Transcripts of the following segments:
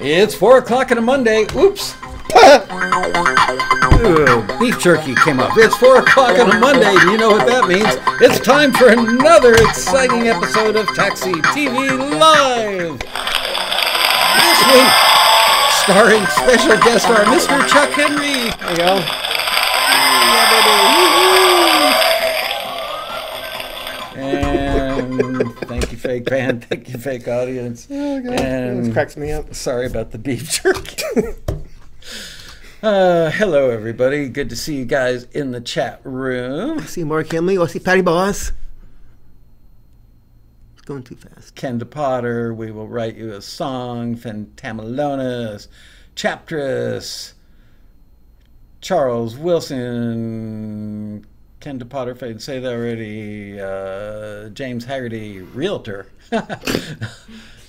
It's 4 o'clock on a Monday. Oops. Ooh, beef jerky came up. It's 4 o'clock on a Monday. You know what that means. It's time for another exciting episode of Taxi TV Live. This week, starring special guest star Mr. Chuck Henry. There you go. And thank you, fake band. Thank you, fake audience. Oh, God. And this cracks me up. Sorry about the beef jerky. Hello, everybody. Good to see you guys in the chat room. I see Mark Henley. I see Patty Boss. It's going too fast. Ken DePotter. We will write you a song. Fantamilonis. Chaptrus. Charles Wilson. Ken DePotter. If I didn't say that already. James Haggerty. Realtor.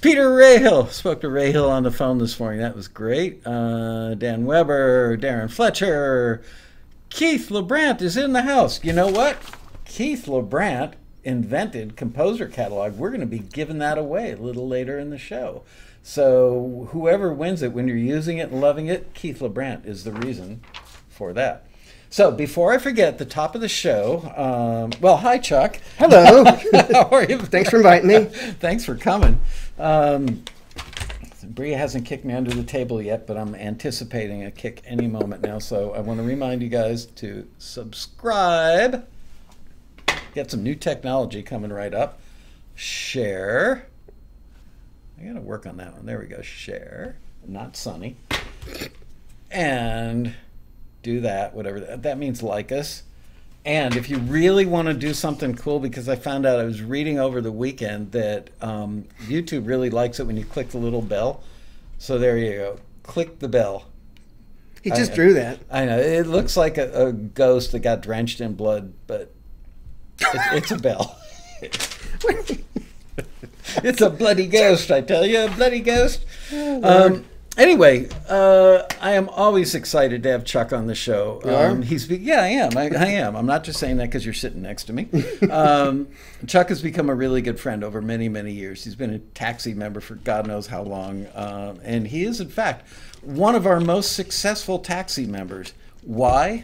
Peter Rahill. Spoke to Rahill on the phone this morning. That was great. Dan Weber, Darren Fletcher. Keith LeBrant is in the house. You know what? Keith LeBrant invented Composer Catalog. We're going to be giving that away a little later in the show. So whoever wins it, when you're using it and loving it, Keith LeBrant is the reason for that. So before I forget, the top of the show, well, hi, Chuck. Hello. How are you? Thanks for inviting me. Thanks for coming. Bria hasn't kicked me under the table yet, but I'm anticipating a kick any moment now. So I want to remind you guys to subscribe. Got some new technology coming right up. Share. I got to work on that one. There we go. Share. Not Sunny. And do that, whatever that means, like us. And if you really want to do something cool, because I found out, I was reading over the weekend that YouTube really likes it when you click the little bell. So there you go. Click the bell. He just drew that. I know. It looks like a ghost that got drenched in blood, but it's a bell. It's a bloody ghost, I tell you. A bloody ghost. Anyway, I am always excited to have Chuck on the show. Yeah, I am. I am. I'm not just saying that because you're sitting next to me. Chuck has become a really good friend over many, many years. He's been a taxi member for God knows how long. And he is, in fact, one of our most successful taxi members. Why?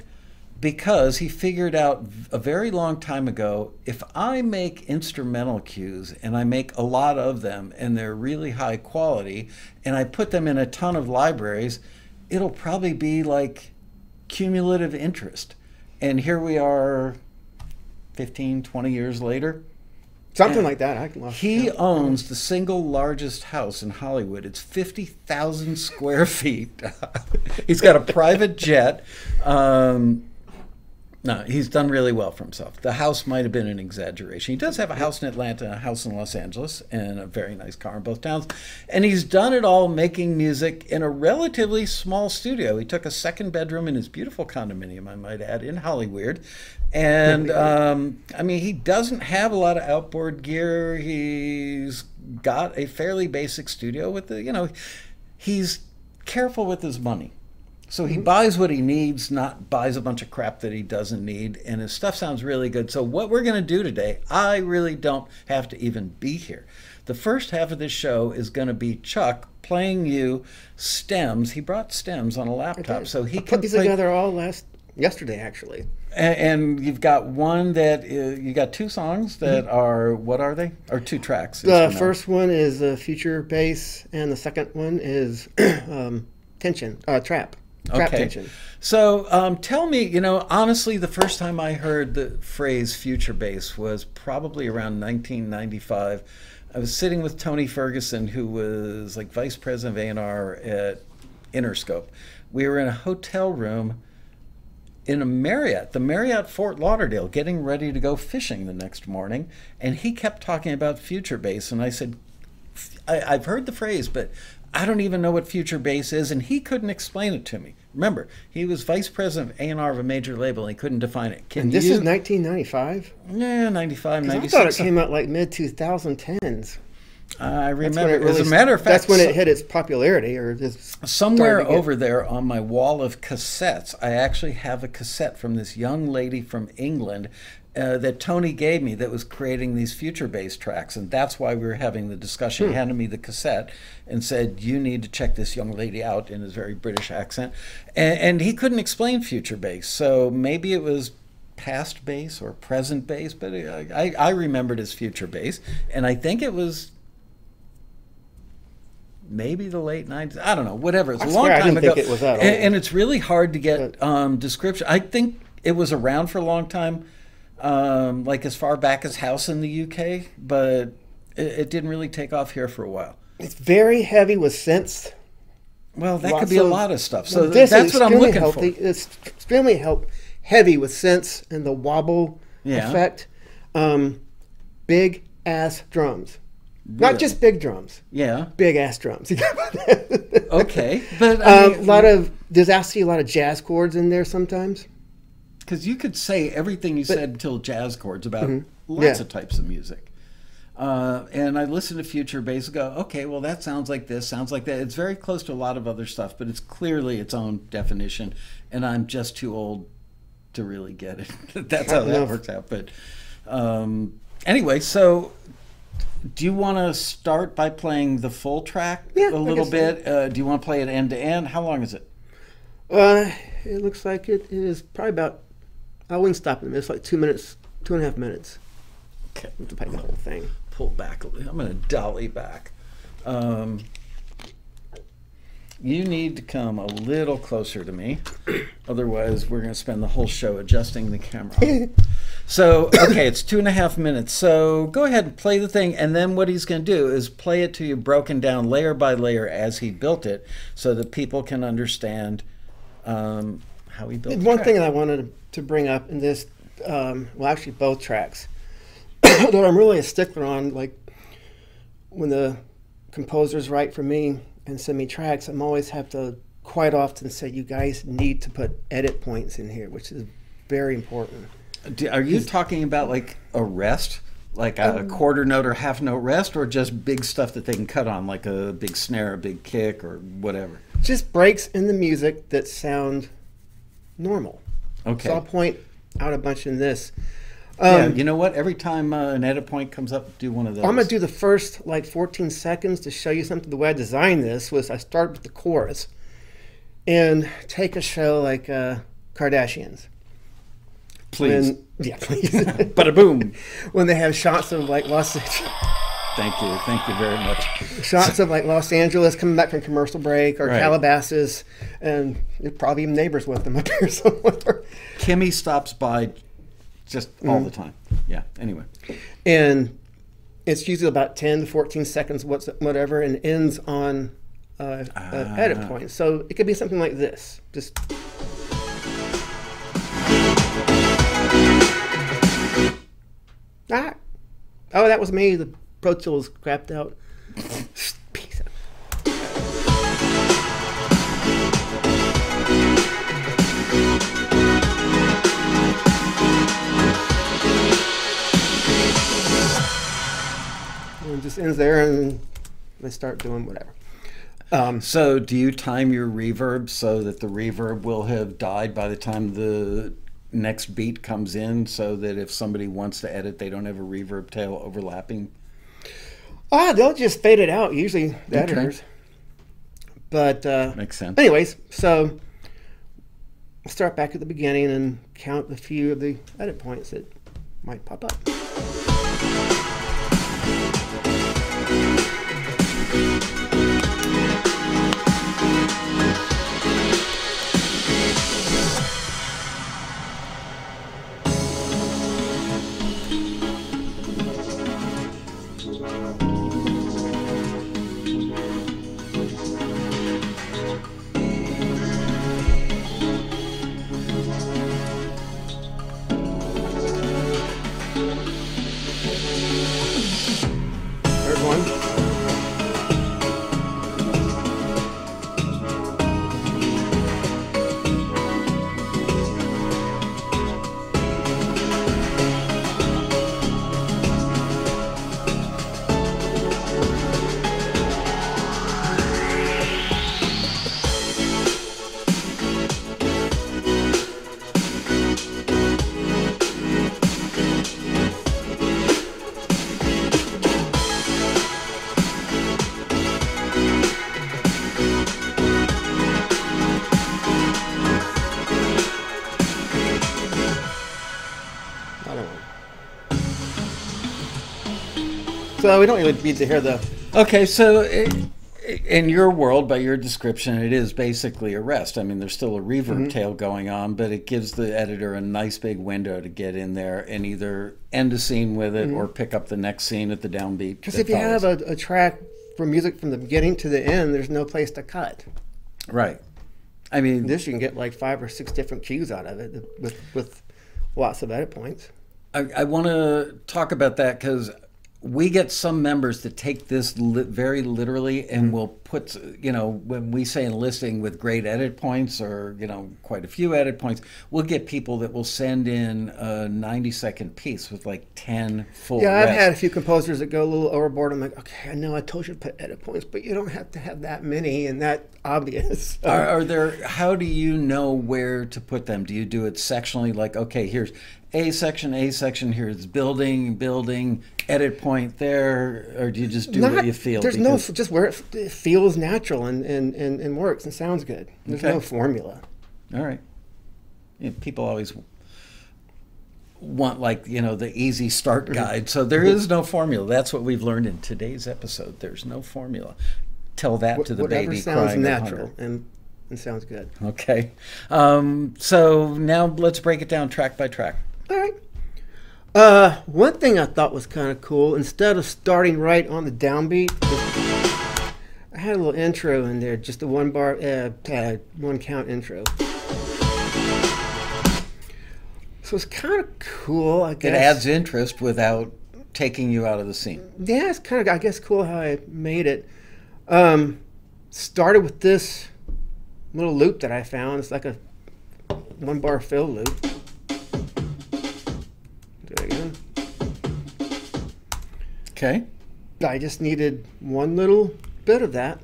Because he figured out a very long time ago, if I make instrumental cues, and I make a lot of them, and they're really high quality, and I put them in a ton of libraries, it'll probably be like cumulative interest. And here we are 15, 20 years later. Something like that. He owns the single largest house in Hollywood. It's 50,000 square feet. He's got a private jet. No, he's done really well for himself. The house might have been an exaggeration. He does have a house in Atlanta and a house in Los Angeles and a very nice car in both towns. And he's done it all making music in a relatively small studio. He took a second bedroom in his beautiful condominium, I might add, in Hollywood. And, I mean, he doesn't have a lot of outboard gear. He's got a fairly basic studio with the, you know, he's careful with his money. So he buys what he needs, not buys a bunch of crap that he doesn't need, and his stuff sounds really good. So what we're going to do today, I really don't have to even be here. The first half of this show is going to be Chuck playing you stems. He brought stems on a laptop, so he can put these together all yesterday, actually. And you've got one that you got two songs that are, what are they? Or two tracks? The first one is Future Bass, and the second one is Tension, Trap. Okay, so tell me, you know, honestly, the first time I heard the phrase future bass was probably around 1995. I was sitting with Tony Ferguson, who was like vice president of A&R at Interscope. We were in a hotel room in a Marriott, the Marriott Fort Lauderdale, getting ready to go fishing the next morning. And he kept talking about future bass. And I said, I've heard the phrase, but I don't even know what future bass is, and he couldn't explain it to me. Remember, he was vice president of A&R of a major label, and he couldn't define it. And this is 1995? Yeah, 95, 96. I thought it came out like mid-2010s. I remember. Really, as a matter of fact, that's when it hit its popularity. Somewhere over there on my wall of cassettes, I actually have a cassette from this young lady from England, that Tony gave me that was creating these future bass tracks. And that's why we were having the discussion. He handed me the cassette and said, you need to check this young lady out, in his very British accent. And he couldn't explain future bass. So maybe it was past bass or present bass, but I remembered his future bass. And I think it was maybe the late 90s, I don't know, whatever. It's a long time ago. I didn't think it was that old. And it's really hard to get description. I think it was around for a long time, like as far back as House in the UK, but it didn't really take off here for a while. It's very heavy with synths. Well, that could be a lot of stuff. So that's what I'm looking for. It's extremely heavy with synths and the wobble effect. Big ass drums. Really? Not just big drums. Yeah. Big ass drums. Okay. But a lot of, there's actually a lot of jazz chords in there sometimes. Because you could say everything you said until jazz chords about lots of types of music. And I listened to future bass and go, okay, well, that sounds like this, sounds like that. It's very close to a lot of other stuff, but it's clearly its own definition. And I'm just too old to really get it. That's how that works out. But anyway, so... Do you want to start by playing the full track a little bit? So. Do you want to play it end to end? How long is it? It looks like it is probably about, I wouldn't stop in a minute. It's like 2 minutes, 2.5 minutes. Okay. We have to play the whole thing. Pull back a little. I'm going to dolly back. You need to come a little closer to me. Otherwise, we're going to spend the whole show adjusting the camera. So, okay, it's 2.5 minutes. So go ahead and play the thing. And then what he's going to do is play it to you broken down layer by layer as he built it so that people can understand how he built it. One thing that I wanted to bring up in this, well, actually both tracks, that I'm really a stickler on, like when the composers write for me, and send me tracks, I'm always have to quite often say, you guys need to put edit points in here, which is very important. Are you talking about like a rest, like a quarter note or half note rest, or just big stuff that they can cut on, like a big snare, a big kick, or whatever? Just breaks in the music that sound normal. Okay. So I'll point out a bunch in this. Yeah, you know what? Every time an edit point comes up, do one of those. I'm going to do the first, 14 seconds to show you something. The way I designed this was I start with the chorus and take a show like Kardashians. Please. Please. Bada-boom. When they have shots of, Los Angeles. Thank you. Thank you very much. Shots of, Los Angeles coming back from commercial break or Calabasas, and probably even neighbors with them up here somewhere. Kimmy stops by... Just all the time. Yeah, anyway. And it's usually about 10 to 14 seconds, whatever, and ends on an edit point. So it could be something like this. Just. Ah. Oh, that was me. The Pro Tools crapped out. Piece of. It just ends there, and they start doing whatever. So do you time your reverb so that the reverb will have died by the time the next beat comes in, so that if somebody wants to edit, they don't have a reverb tail overlapping? They'll just fade it out, usually, the editors. But makes sense. Anyways, so I'll start back at the beginning and count a few of the edit points that might pop up. So we don't really need to hear the... Okay, so in your world, by your description, it is basically a rest. I mean, there's still a reverb tail going on, but it gives the editor a nice big window to get in there and either end a scene with it or pick up the next scene at the downbeat. Because if you have a track for music from the beginning to the end, there's no place to cut. Right. I mean... This, you can get like 5 or 6 different cues out of it with lots of edit points. I want to talk about that because... We get some members that take this very literally and will put, you know, when we say enlisting with great edit points or, you know, quite a few edit points, we'll get people that will send in a 90-second piece with like 10 full rests. I've had a few composers that go a little overboard. I'm like, okay, I know I told you to put edit points, but you don't have to have that many and that obvious. Are there, how do you know where to put them? Do you do it sectionally? Like, okay, here's A section, here's building, edit point there, or do you just do what you feel? There's no, just where it feels natural and works and sounds good. There's no formula. All right. You know, people always want, like, you know, the easy start guide. So there is no formula. That's what we've learned in today's episode. There's no formula. Tell that to the baby crying. Whatever sounds natural and sounds good. Okay. So now let's break it down track by track. All right. One thing I thought was kind of cool, instead of starting right on the downbeat, I had a little intro in there, just a one count intro. So it's kind of cool, I guess. It adds interest without taking you out of the scene. Yeah, it's kind of, I guess, cool how I made it. Started with this little loop that I found. It's like a 1-bar fill loop. Okay. I just needed one little bit of that,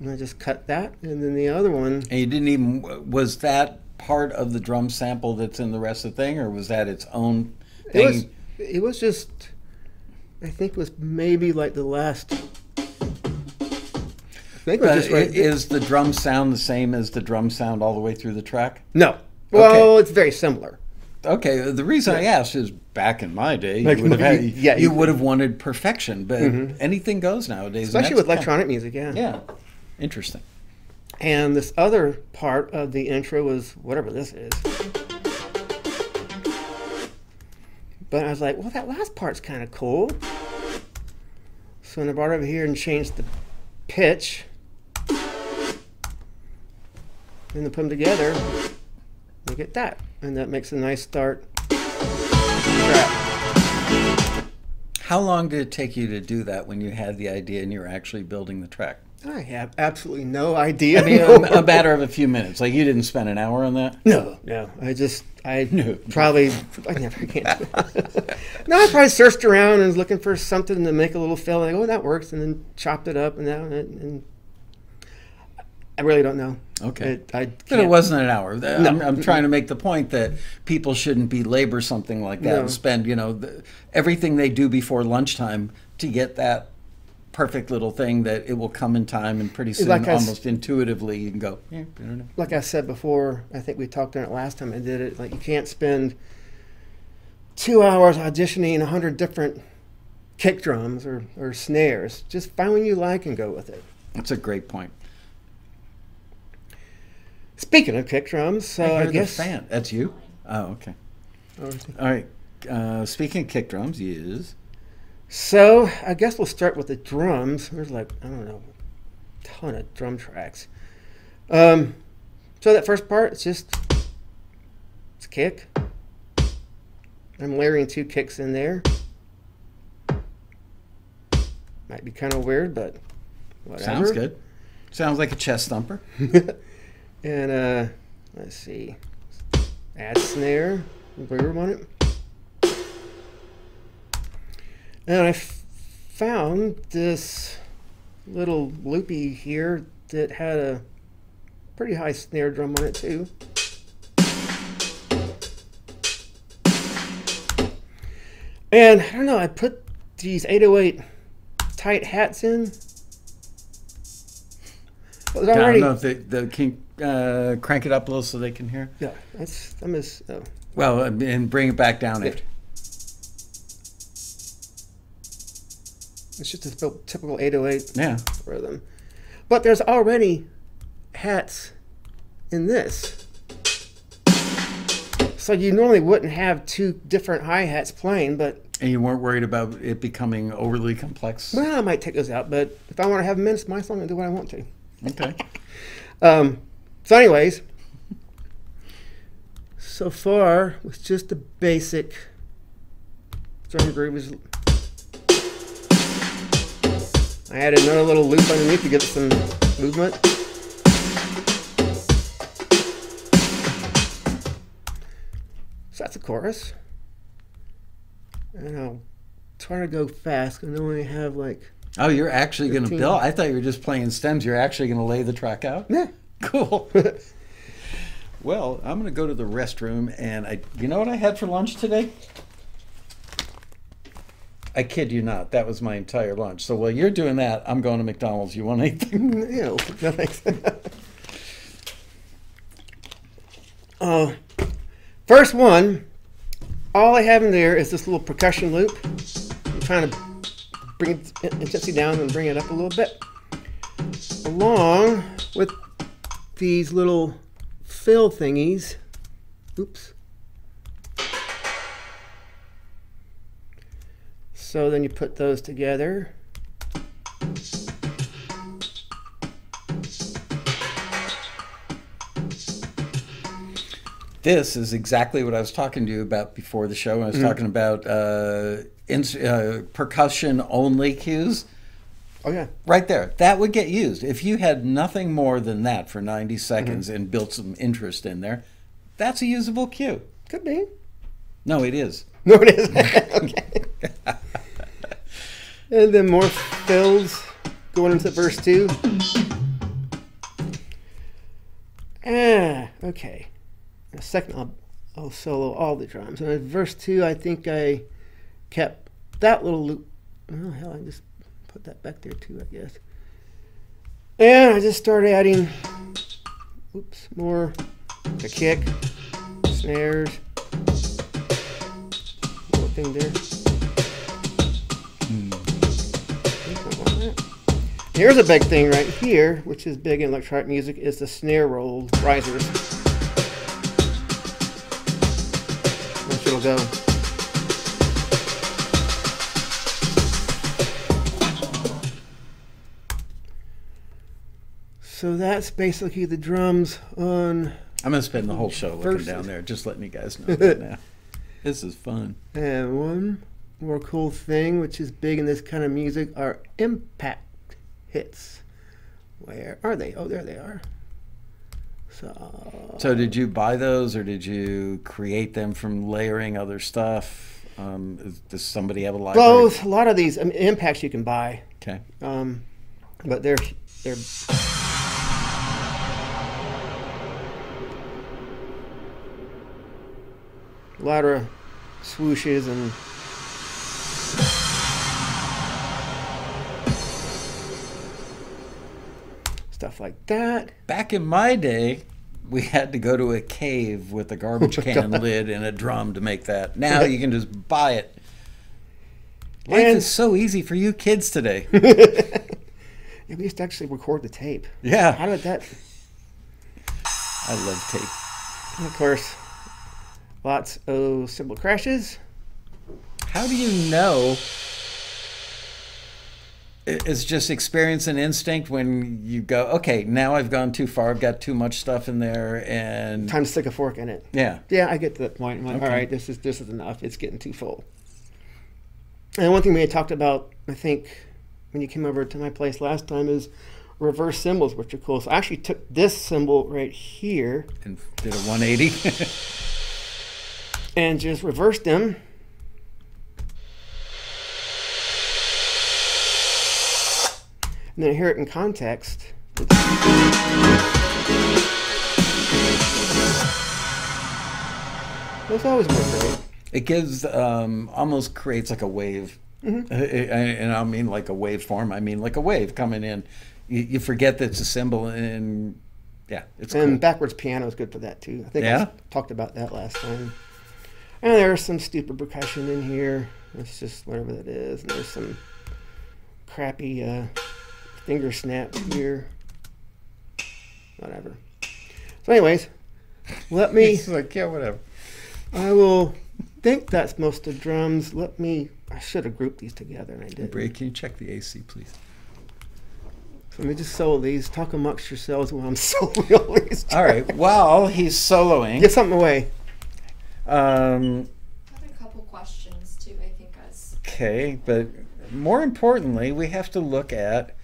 and I just cut that, and then the other one. And you didn't even, was that part of the drum sample that's in the rest of the thing, or was that its own thing? It was just, I think it was maybe like the last. I think it was just right. Is the drum sound the same as the drum sound all the way through the track? No. Well, okay. It's very similar. Okay, the reason I asked is back in my day, like, you would have wanted perfection, but anything goes nowadays. Especially with electronic music, Yeah, interesting. And this other part of the intro was whatever this is. But I was like, well, that last part's kind of cool. So I brought it over here and changed the pitch. And then put them together. We get that. And that makes a nice start. How long did it take you to do that when you had the idea and you were actually building the track? I have absolutely no idea. I mean, a matter of a few minutes. Like, you didn't spend an hour on that? No. I probably searched around and was looking for something to make a little fill. Like, oh, that works. And then chopped it up and I really don't know. Okay. But it wasn't an hour. No. I'm trying to make the point that people shouldn't belabor something like that and spend, you know, everything they do before lunchtime to get that perfect little thing that it will come in time and pretty soon, like almost intuitively, you can go, I don't know. Like I said before, I think we talked on it last time I did it, like you can't spend 2 hours auditioning 100 different kick drums or snares. Just find one you like and go with it. That's a great point. Speaking of kick drums, I guess the fan. That's you. Oh, okay. All right. Speaking of kick drums, yes. So I guess we'll start with the drums. There's like, I don't know, a ton of drum tracks. So that first part, it's kick. I'm layering 2 kicks in there. Might be kind of weird, but whatever. Sounds good. Sounds like a chest thumper. And let's see, add snare, reverb on it. And I found this little loopy here that had a pretty high snare drum on it too. And I don't know, I put these 808 tight hats in. I don't know if the king... crank it up a little so they can hear. Yeah, and bring it back down after. It's just a typical 808 rhythm. But there's already hats in this. So you normally wouldn't have two different hi-hats playing, but... And you weren't worried about it becoming overly complex? Well, I might take those out, but if I want to have them in, it's my song, and do what I want to. Okay. So anyways, so far with just the basic drum groove. I added another little loop underneath to get some movement. So that's a chorus. And I'll try to go fast. I only have like... Oh, you're actually going to build? I thought you were just playing stems. You're actually going to lay the track out? Yeah. Cool. Well, I'm going to go to the restroom, and you know what I had for lunch today? I kid you not. That was my entire lunch. So while you're doing that, I'm going to McDonald's. You want anything? No, no thanks. First one, all I have in there is this little percussion loop. I'm trying to bring the intensity down and bring it up a little bit. Along with these little fill thingies. Oops. So then you put those together. This is exactly what I was talking to you about before the show. I was talking about percussion only cues. Oh yeah, right there. That would get used if you had nothing more than that for 90 seconds and built some interest in there. That's a usable cue. Could be. No, it is. No, it isn't. Okay. And then more fills going into verse 2. Ah, okay. In a second, I'll solo all the drums. And in verse 2, I think I kept that little loop. Oh, hell, I just put that back there too, I guess. And I just started adding, oops, more the kick, snares, little thing there. Here's a big thing right here, which is big in electronic music, is the snare roll risers. Which it'll go. So that's basically the drums on... I'm going to spend the whole show looking down there, just letting you guys know right now. This is fun. And one more cool thing, which is big in this kind of music, are impact hits. Where are they? Oh, there they are. So did you buy those, or did you create them from layering other stuff? Does somebody have a library? Both. A lot of these impacts you can buy. Okay. But they're a lot of swooshes and. Stuff like that. Back in my day, we had to go to a cave with a garbage can lid and a drum to make that. Now you can just buy it. Life is so easy for you kids today. Yeah, we used to actually record the tape. Yeah. How did that... I love tape. And of course, lots of cymbal crashes. How do you know... It's just experience and instinct when you go, okay, now I've gone too far. I've got too much stuff in there, and time to stick a fork in it. Yeah, yeah, I get to that point. I'm like, all right, this is enough. It's getting too full. And one thing we had talked about, I think, when you came over to my place last time, is reverse cymbals, which are cool. So I actually took this cymbal right here and did a 180, and just reversed them. And then I hear it in context. That's always been great. It gives, almost creates like a wave. Mm-hmm. And I mean like a wave form. I mean like a wave coming in. You forget that it's a cymbal, and yeah, it's cool. And backwards piano is good for that too. I think I talked about that last time. And there's some stupid percussion in here. It's just whatever that is. And there's some crappy finger snap here. Whatever. So anyways, let me... He's like, yeah, whatever. I will think that's most of drums. Let me... I should have grouped these together, and I didn't. Bria, can you check the AC, please? So let me just solo these. Talk amongst yourselves while I'm soloing all these. All right. While he's soloing... Get something away. I have a couple questions, too, I think. Okay, but more importantly, we have to look at...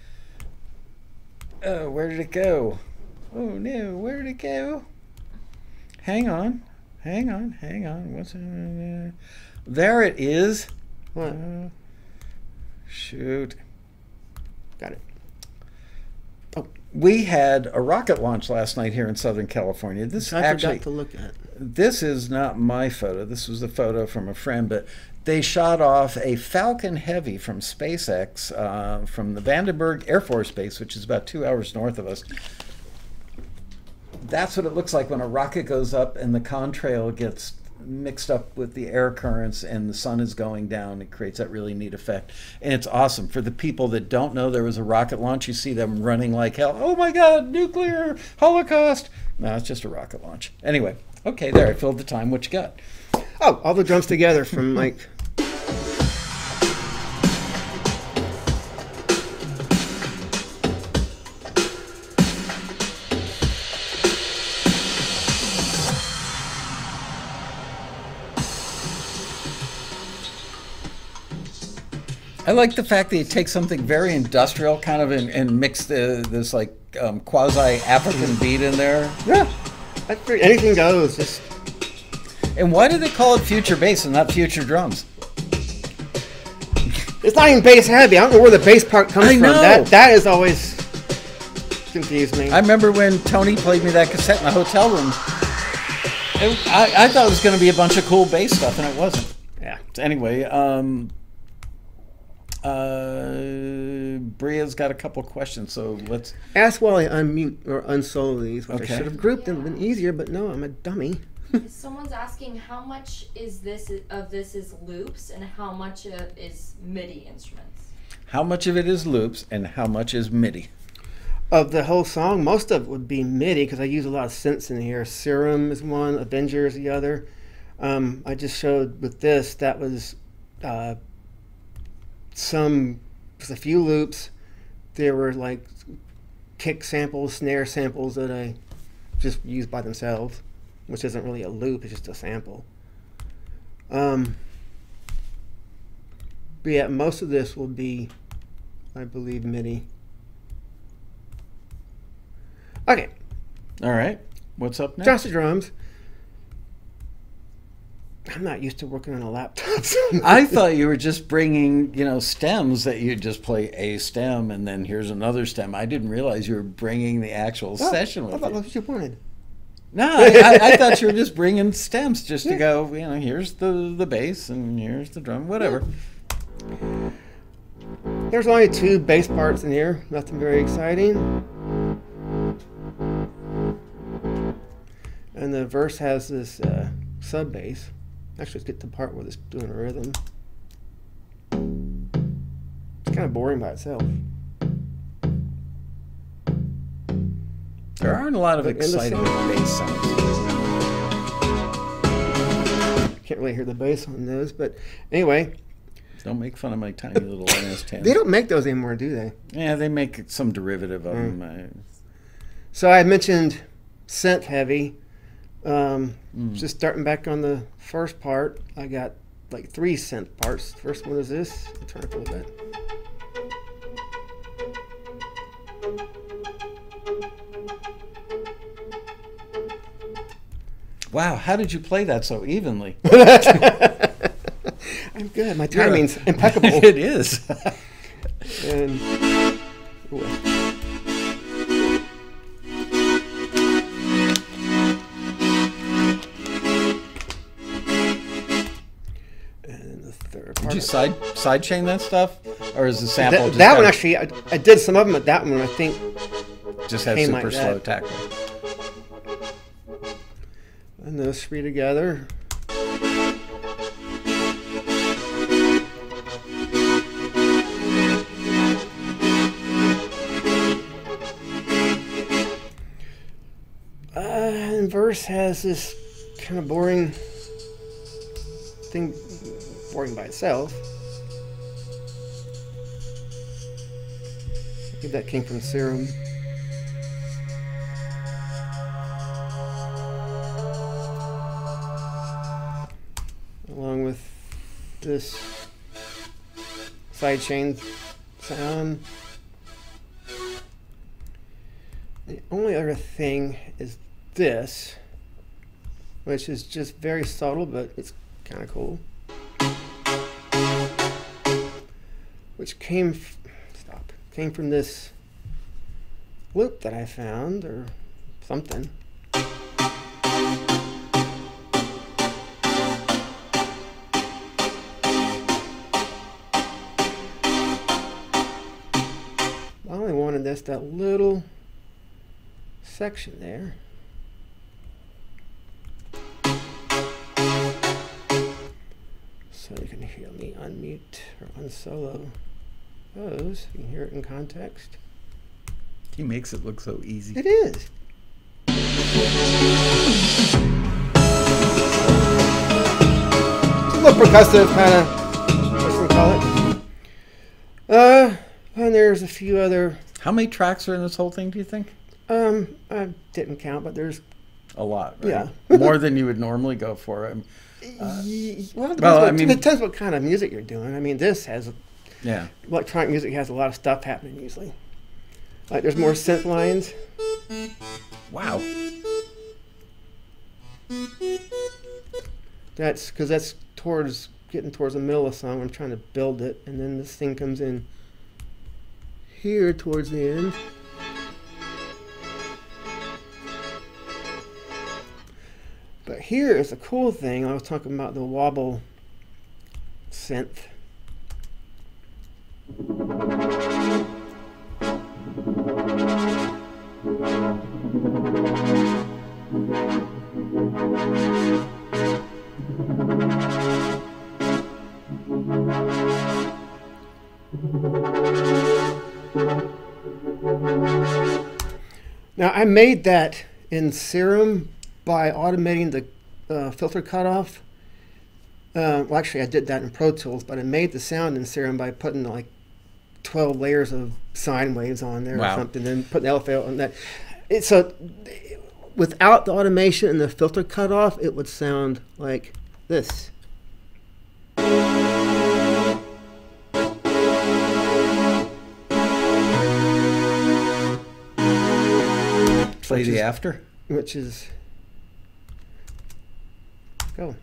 where did it go? Oh, no. Where did it go? Hang on. Hang on. Hang on. What's in there? There it is. What? Shoot. Got it. Oh. We had a rocket launch last night here in Southern California. This I forgot to look at. This is not my photo. This was a photo from a friend, but they shot off a Falcon Heavy from SpaceX from the Vandenberg Air Force Base, which is about 2 hours north of us. That's what it looks like when a rocket goes up and the contrail gets mixed up with the air currents and the sun is going down. It creates that really neat effect. And it's awesome. For the people that don't know there was a rocket launch, you see them running like hell. Oh my God, nuclear holocaust. No, it's just a rocket launch. Anyway, okay, there, I filled the time. What you got? Oh, all the drums together from like... I like the fact that you take something very industrial kind of and mix this like quasi-African beat in there. Yeah, anything goes. Just... And why do they call it future bass and not future drums? It's not even bass heavy. I don't know where the bass part comes from. That has always confused me. I remember when Tony played me that cassette in the hotel room. I thought it was going to be a bunch of cool bass stuff, and it wasn't. Yeah. So anyway, Bria's got a couple questions, so let's... Ask while I unmute or unsolo these, which I should have grouped them. It would have been easier, but no, I'm a dummy. Someone's asking how much is this of this is loops and how much of is MIDI instruments? How much of it is loops and how much is MIDI? Of the whole song, most of it would be MIDI because I use a lot of synths in here. Serum is one, Avenger is the other. I just showed with this, that was... there's a few loops. There were like kick samples, snare samples that I just used by themselves, which isn't really a loop, it's just a sample. But yeah, most of this will be, I believe, MIDI. Okay. All right. What's up next? Just the drums. I'm not used to working on a laptop. I thought you were just bringing, stems that you just play a stem and then here's another stem. I didn't realize you were bringing the actual session with it. I thought that's what you wanted. No, I thought you were just bringing stems just to go, here's the bass and here's the drum, whatever. Yeah. There's only two bass parts in here. Nothing very exciting. And the verse has this sub bass. Actually, let's get to the part where it's doing a rhythm. It's kind of boring by itself. There aren't a lot of exciting bass sounds. Can't really hear the bass on those, but anyway. Don't make fun of my tiny little ass hands. They don't make those anymore, do they? Yeah, they make some derivative of them. So I mentioned synth heavy. Just starting back on the first part, I got like three synth parts. First one is this. I'll turn it a little bit. Wow, how did you play that so evenly? I'm good. My timing's impeccable. It is. And, did you sidechain that stuff, or is the sample? That one actually, I did some of them, but that one I think just has super like slow tackle. And those three together. verse has this kind of boring thing, boring by itself. I think that came from Serum. Along with this sidechain sound. The only other thing is this, which is just very subtle, but it's kind of cool. Which came from this loop that I found, or something. I only wanted that little section there. So you can hear me unmute or unsolo those. You can hear it in context. He makes it look so easy. It is. It's a little percussive kind of, what do we call it? And there's a few other. How many tracks are in this whole thing, do you think? I didn't count, but there's a lot, right? Yeah. More than you would normally go for. Well, it depends what kind of music you're doing. I mean, this has, yeah, electronic music has a lot of stuff happening usually. Like there's more synth lines. Wow. That's because that's getting towards the middle of the song. I'm trying to build it, and then this thing comes in here towards the end. But here is a cool thing. I was talking about the wobble synth. Now I made that in Serum by automating the filter cutoff. Well, actually, I did that in Pro Tools, but I made the sound in Serum by putting like 12 layers of sine waves on there. Wow. Or something, then putting LFL on that. So without the automation and the filter cutoff, it would sound like this. Play the after, which is. Go.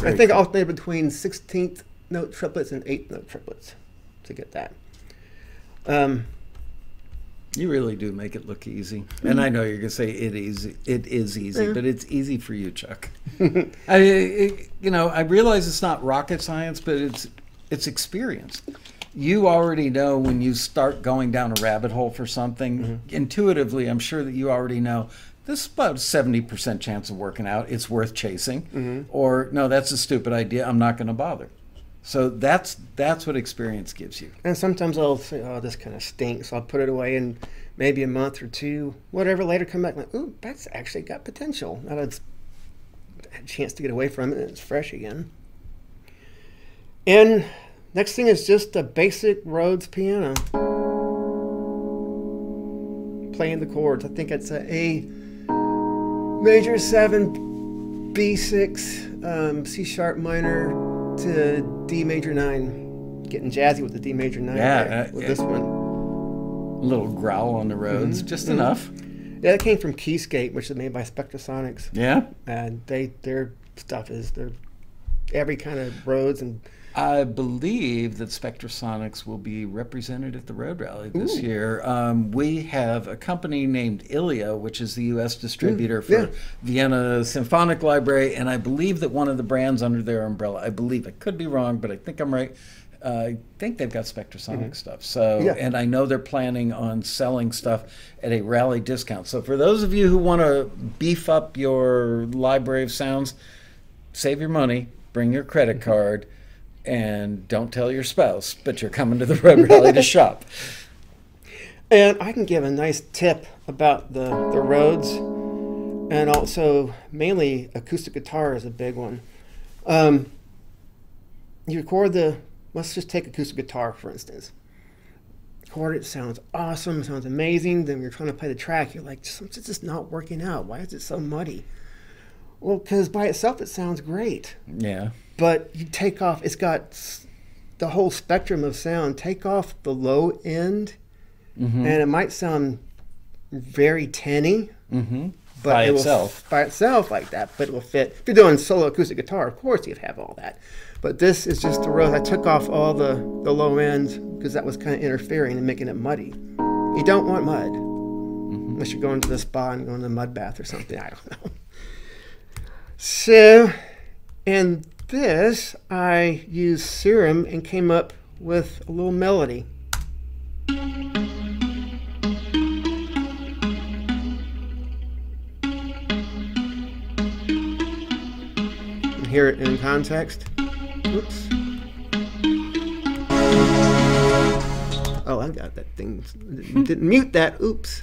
I think I alternate between 16th note triplets and 8th note triplets to get that. You really do make it look easy, and I know you're gonna say it easy. It is easy, yeah. But it's easy for you, Chuck. I realize it's not rocket science, but it's experience. You already know when you start going down a rabbit hole for something, mm-hmm. Intuitively, I'm sure that you already know this is about 70% chance of working out. It's worth chasing. Mm-hmm. Or, no, that's a stupid idea. I'm not going to bother. So that's what experience gives you. And sometimes I'll say, oh, this kind of stinks. I'll put it away in maybe a month or two, whatever, later come back and like, ooh, that's actually got potential. Now it's a chance to get away from it and it's fresh again. And next thing is just a basic Rhodes piano. Playing the chords. I think it's A major 7, B6, C sharp minor to D major 9. Getting jazzy with the D major 9. Yeah, right, with this one. A little growl on the Rhodes, mm-hmm. Just enough. Yeah, that came from Keyscape, which is made by Spectrasonics. Yeah. And their stuff is every kind of Rhodes and. I believe that Spectrasonics will be represented at the Road Rally this year. We have a company named Ilia, which is the U.S. distributor for Vienna Symphonic Library, and I believe that one of the brands under their umbrella, I could be wrong, but I think I'm right. I think they've got Spectrasonic stuff. So, yeah. And I know they're planning on selling stuff at a rally discount. So for those of you who want to beef up your library of sounds, save your money, bring your credit card, And don't tell your spouse, but you're coming to the Road Rally to shop. And I can give a nice tip about the roads. And also, mainly, acoustic guitar is a big one. You record let's just take acoustic guitar, for instance. Record it, sounds awesome, sounds amazing. Then you're trying to play the track, you're like, something's just not working out. Why is it so muddy? Well, because by itself, it sounds great. Yeah. But you take off, it's got the whole spectrum of sound. Take off the low end, and it might sound very tinny. But by itself. By itself like that, but it will fit. If you're doing solo acoustic guitar, of course you'd have all that. But this is just the road. I took off all the low ends because that was kind of interfering and making it muddy. You don't want mud. Unless you're going to the spa and going to the mud bath or something. I don't know. So, and this, I used Serum and came up with a little melody. And hear it in context. Oops. Oh, I got that thing. Didn't mute that. Oops.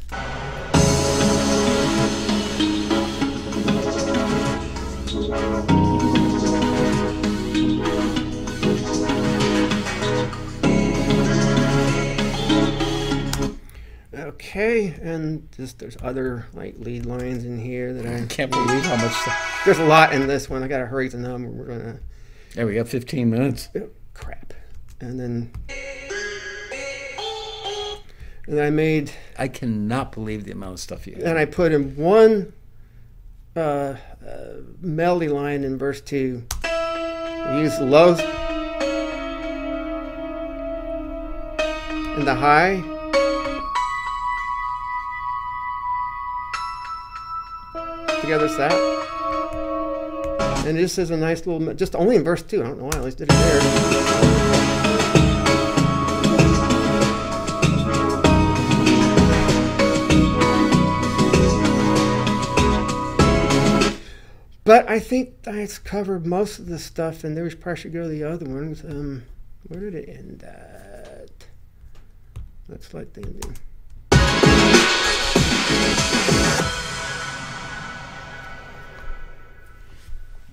Okay, and just there's other like lead lines in here that I can't believe how much there's a lot in this one. I gotta hurry to know. We're gonna. Yeah, we got 15 minutes. Oh, crap, and then I made. I cannot believe the amount of stuff you. And I put in one melody line in verse 2. I used the lows and the high. Together set, and this is a nice little, just only in verse 2. I don't know why I always did it there, but I think I covered most of the stuff, and there was pressure to go to the other ones. Where did it end at? Looks like they did.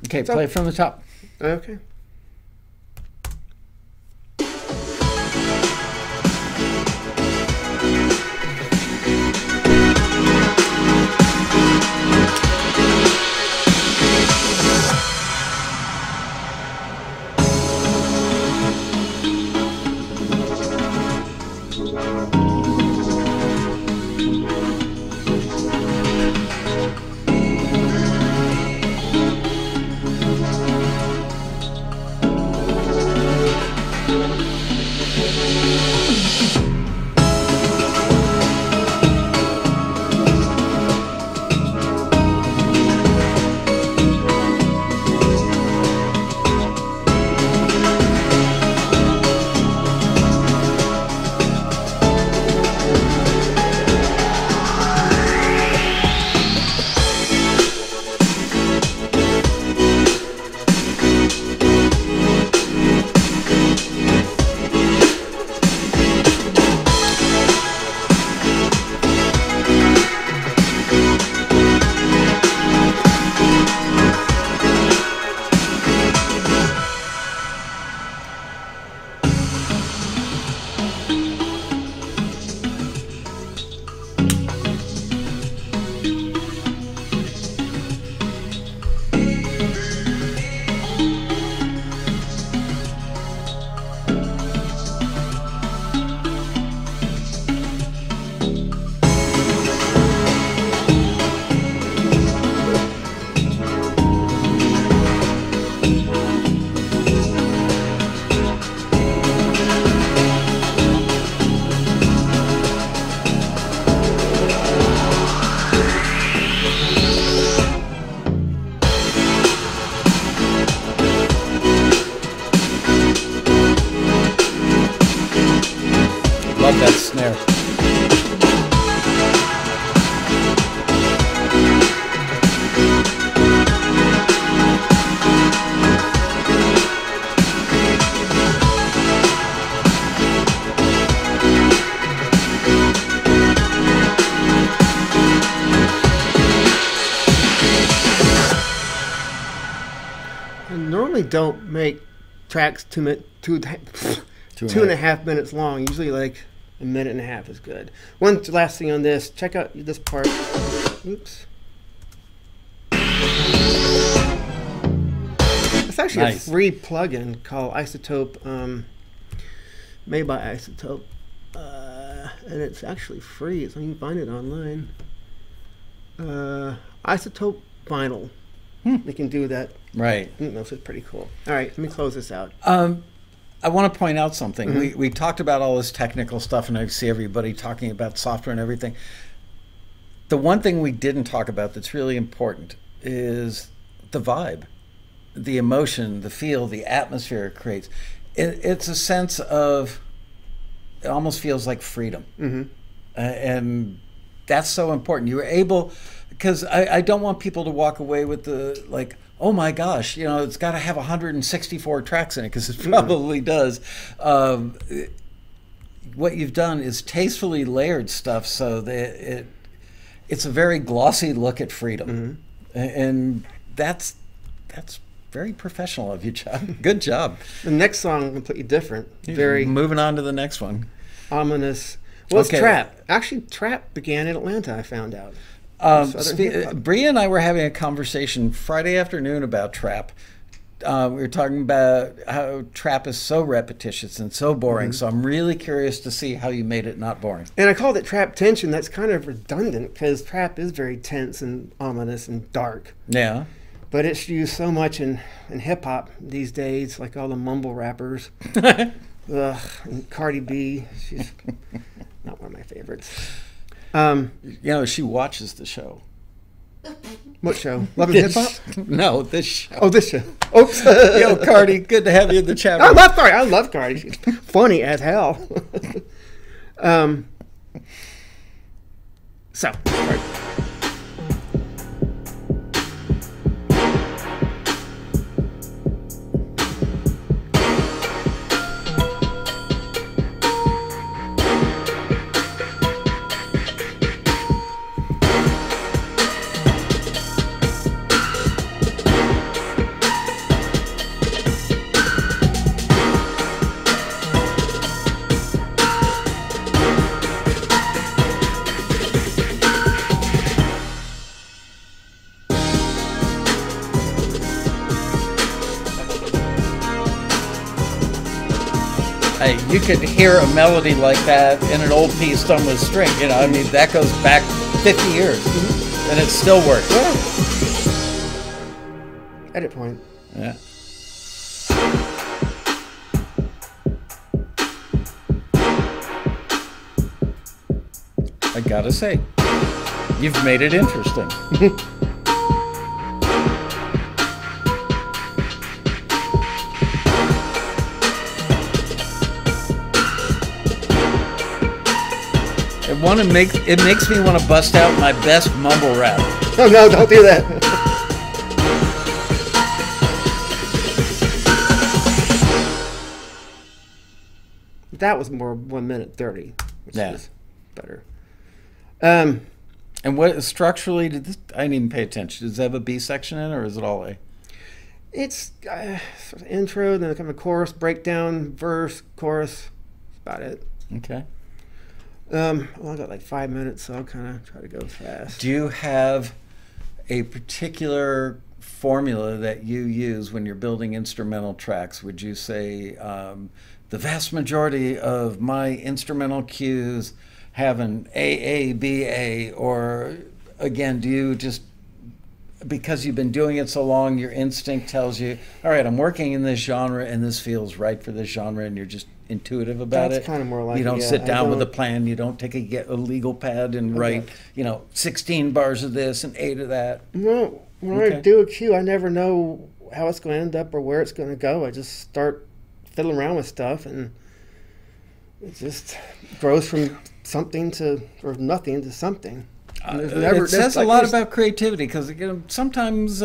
Okay, play from the top. Okay. don't make tracks two and a half minutes long. Usually like a minute and a half is good. One last thing on this. Check out this part. Oops. It's actually nice. A free plugin called Isotope, made by Isotope, and it's actually free, so you can find it online. Isotope Vinyl. They can do that. Right. This is pretty cool. All right, let me close this out. I want to point out something. Mm-hmm. We talked about all this technical stuff, and I see everybody talking about software and everything. The one thing we didn't talk about that's really important is the vibe, the emotion, the feel, the atmosphere it creates. It's a sense of, it almost feels like freedom. Mm-hmm. And that's so important. You were able, because I don't want people to walk away with the, like, oh my gosh, you know, it's got to have 164 tracks in it, because it probably does. What you've done is tastefully layered stuff so that it's a very glossy look at freedom. Mm-hmm. And that's very professional of you, Chuck. Good job. The next song, completely different. Very moving on to the next one. Ominous. Well, okay. It's trap. Actually, trap began in Atlanta, I found out. Bria and I were having a conversation Friday afternoon about trap. We were talking about how trap is so repetitious and so boring. Mm-hmm. So I'm really curious to see how you made it not boring. And I called it trap tension. That's kind of redundant, because trap is very tense and ominous and dark. Yeah. But it's used so much in hip-hop these days, like all the mumble rappers. And Cardi B, she's not one of my favorites. You know, she watches the show. What show? Love and Hip Hop? No, this show. Oh, this show. Oops. Yo, Cardi, good to have you in the chat room. I love Cardi. She's funny as hell. You could hear a melody like that in an old piece done with string. You know, I mean, that goes back 50 years, mm-hmm. and it still works. Yeah. Edit point. Yeah. I gotta say, you've made it interesting. It makes me want to bust out my best mumble rap. Oh no, don't do that. That was more 1:30, which is better. And what structurally did this? I didn't even pay attention. Does it have a B section in it, or is it all A? It's sort of intro, then kind of a chorus, breakdown, verse, chorus. That's about it. Okay. Well, I got like 5 minutes, so I'll kind of try to go fast. Do you have a particular formula that you use when you're building instrumental tracks? Would you say the vast majority of my instrumental cues have an AABA, or again, do you just, because you've been doing it so long, your instinct tells you, all right, I'm working in this genre and this feels right for this genre, and you're just intuitive about it? That's kind of more like, you don't sit down with a plan, you don't take a legal pad and write, you know, 16 bars of this and 8 of that. No, when I do a cue, I never know how it's going to end up or where it's going to go. I just start fiddling around with stuff, and it just grows from something to, or nothing to something. It says a lot about creativity, because sometimes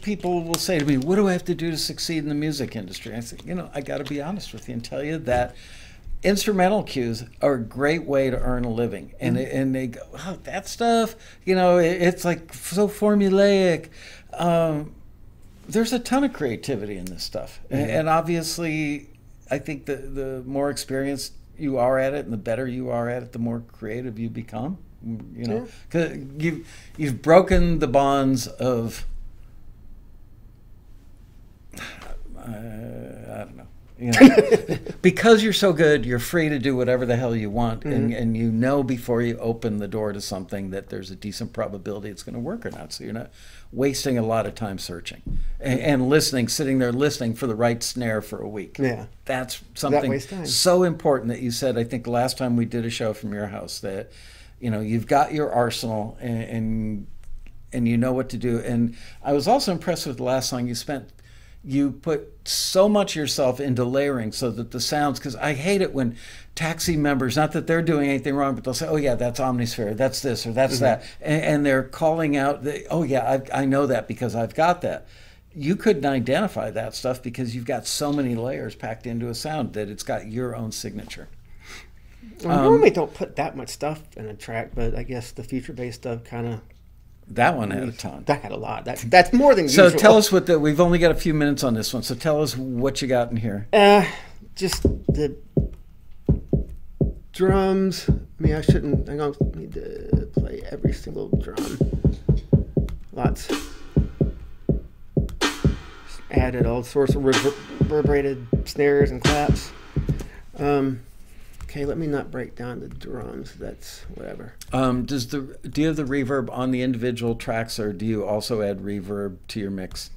people will say to me, what do I have to do to succeed in the music industry? I say, you know, I got to be honest with you and tell you that instrumental cues are a great way to earn a living. And, and they go, oh, that stuff, you know, it's like so formulaic. there's a ton of creativity in this stuff. Mm-hmm. And obviously, I think the more experienced you are at it and the better you are at it, the more creative you become. You know, because you've broken the bonds of, I don't know. You know, because you're so good, you're free to do whatever the hell you want, mm-hmm. and you know before you open the door to something that there's a decent probability it's going to work or not. So you're not wasting a lot of time searching and listening, sitting there listening for the right snare for a week. Yeah, that's something so important that you said. I think last time we did a show from your house that, you know, you've got your arsenal and you know what to do. And I was also impressed with the last song you spent. You put so much yourself into layering so that the sounds, because I hate it when Taxi members, not that they're doing anything wrong, but they'll say, oh yeah, that's Omnisphere, that's this, or that's mm-hmm. that. And they're calling out, oh yeah, I know that because I've got that. You couldn't identify that stuff because you've got so many layers packed into a sound that it's got your own signature. I normally don't put that much stuff in a track, but I guess the future-based stuff kind of... That one had a ton. That had a lot. That's more than usual. So tell us what we've only got a few minutes on this one, so tell us what you got in here. Just the drums. I mean, I don't need to play every single drum. Lots. Just added all sorts of reverberated snares and claps. Okay, let me not break down the drums. That's whatever. Do you have the reverb on the individual tracks, or do you also add reverb to your mix?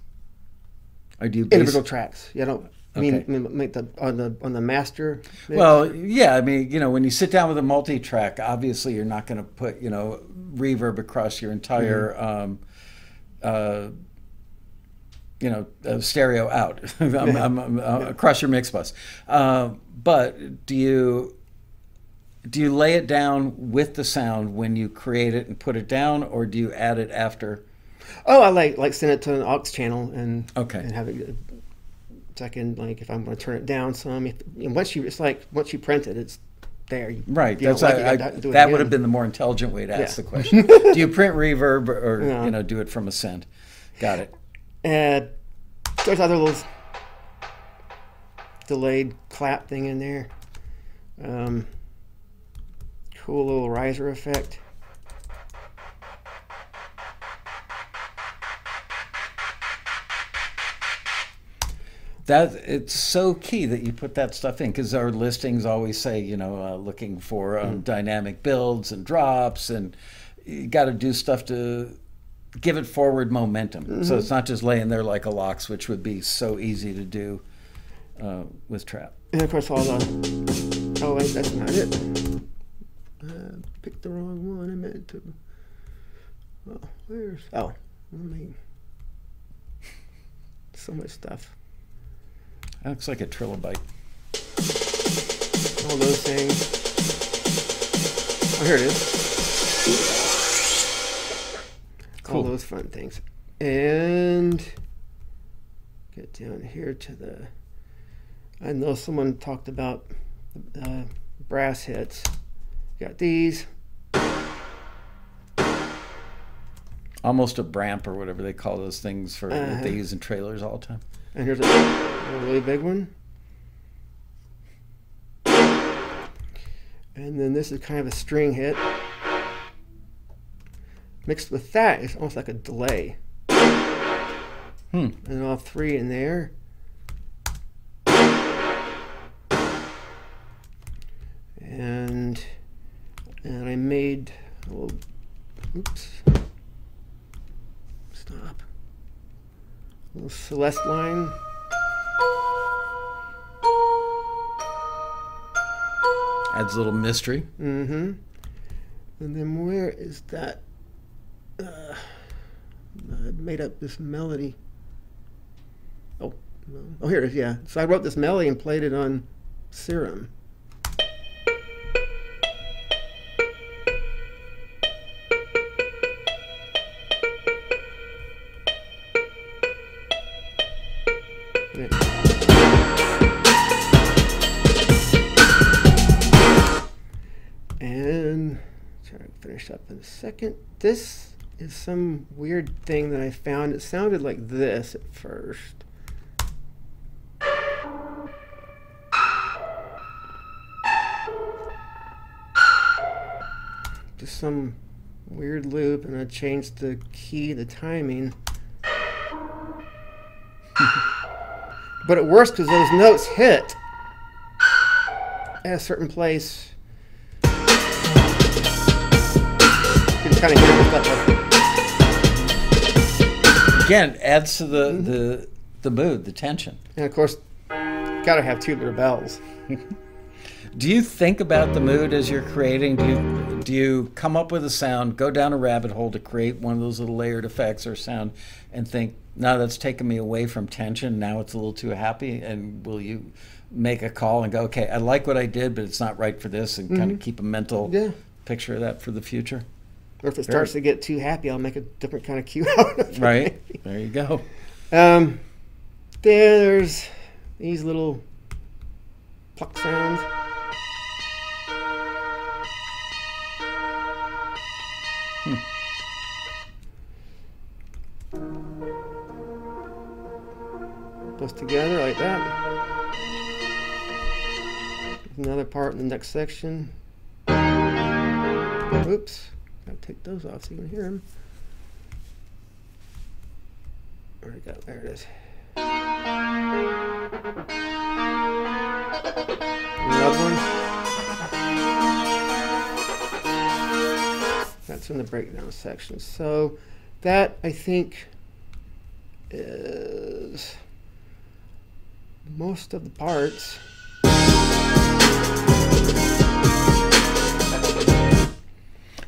Or do you individual tracks? Yeah, I mean make on the master mix? Well, yeah. I mean, you know, when you sit down with a multi-track, obviously you're not going to put reverb across your entire stereo out across your mix bus. But do you lay it down with the sound when you create it and put it down, or do you add it after? Oh, I like send it to an aux channel and have it second. Like if I'm going to turn it down some, once you print it, it's there. Right. That would have been the more intelligent way to ask the question. Do you print reverb or do it from a send? Got it. There's other little delayed clap thing in there. Cool little riser effect. That it's so key that you put that stuff in, because our listings always say, looking for dynamic builds and drops, and you got to do stuff to give it forward momentum. Mm-hmm. So it's not just laying there like a lox, which would be so easy to do with trap. And of course, hold on. Oh, wait, that's not it. I picked the wrong one. I meant to. Well, where's. Oh, I mean. So much stuff. That looks like a trilobite. All those things. Oh, here it is. Cool. All those fun things. And get down here to the. I know someone talked about brass hits. Got these. Almost a bramp, or whatever they call those things for that they use in trailers all the time. And here's a really big one. And then this is kind of a string hit. Mixed with that, it's almost like a delay. And all three in there. And I made a little, a little Celeste line. Adds a little mystery. Mm-hmm. And then where is that? I made up this melody. Oh, here it is, yeah. So I wrote this melody and played it on Serum. Up in a second. This is some weird thing that I found. It sounded like this at first. Just some weird loop, and I changed the key, the timing. But it works because those notes hit at a certain place. You can kind of hear it. Again, adds to the, mm-hmm. the mood, the tension. And of course, gotta have tubular bells. Do you think about the mood as you're creating? Do you come up with a sound, go down a rabbit hole to create one of those little layered effects or sound, and think, no, that's taken me away from tension. Now it's a little too happy. And will you make a call and go, okay, I like what I did, but it's not right for this, and mm-hmm. kind of keep a mental picture of that for the future? Or if it starts to get too happy, I'll make a different kind of cue out of it. Right. There you go. There's these little pluck sounds. Those together like that. Another part in the next section. Oops, gotta take those off so you can hear them. Where did it go? There it is. Another one. That's in the breakdown section. So that, I think, is most of the parts.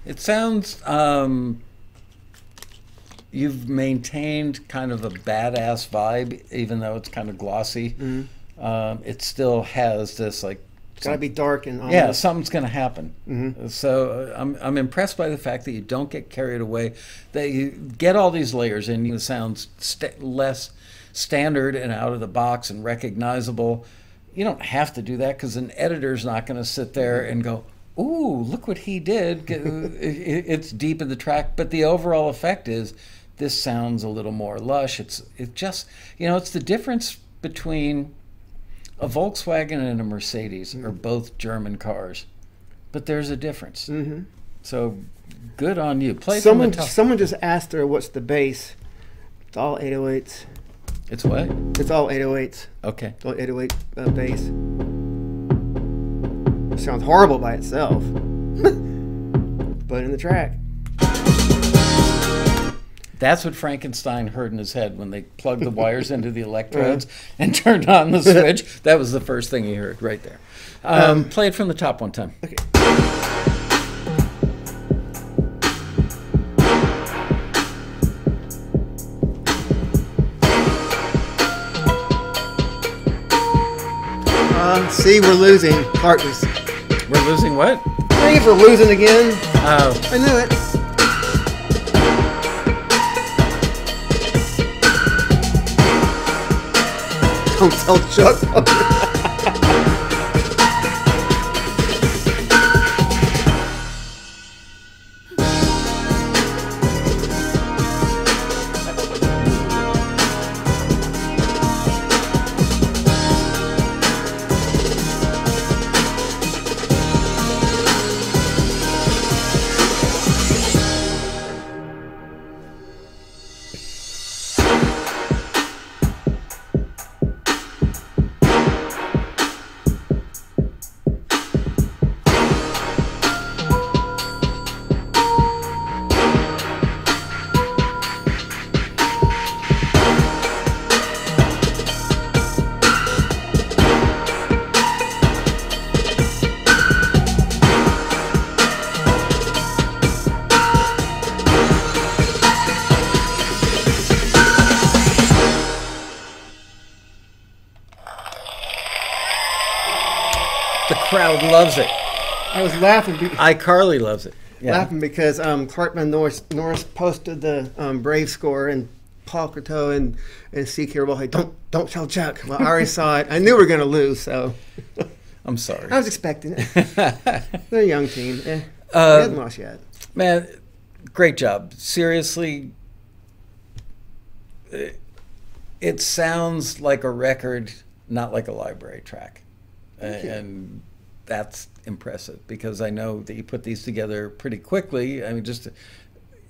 It sounds you've maintained kind of a badass vibe, even though it's kind of glossy. Mm-hmm. It still has this like gotta be dark and honest. Yeah, something's gonna happen. Mm-hmm. So I'm impressed by the fact that you don't get carried away, that you get all these layers and it sounds less standard and out of the box and recognizable. You don't have to do that, because an editor's not going to sit there and go, ooh, look what he did. It's deep in the track, but the overall effect is this sounds a little more lush. It just, you know, it's the difference between a Volkswagen and a Mercedes, mm-hmm. are both German cars, but there's a difference. Mm-hmm. So good on you. Play someone just asked her, what's the bass? It's all 808s. It's what? It's all 808s. Okay. It's all 808 bass. It sounds horrible by itself, but in the track. That's what Frankenstein heard in his head when they plugged the wires into the electrodes and turned on the switch. That was the first thing he heard right there. Play it from the top one time. Okay. See, we're losing partners. We're losing what? I think we're losing again. Oh. I knew it. Don't tell Chuck. Loves it. I was laughing. iCarly loves it. Yeah. Laughing because Cartman Norris posted the Brave score, and Paul Coteau and C. Kirwell, hey, don't tell Chuck. Well, I already saw it. I knew we were going to lose, so. I'm sorry. I was expecting it. They're a young team. They haven't lost yet. Man, Great job. Seriously, it sounds like a record, not like a library track. And that's impressive, because I know that you put these together pretty quickly. I mean, just,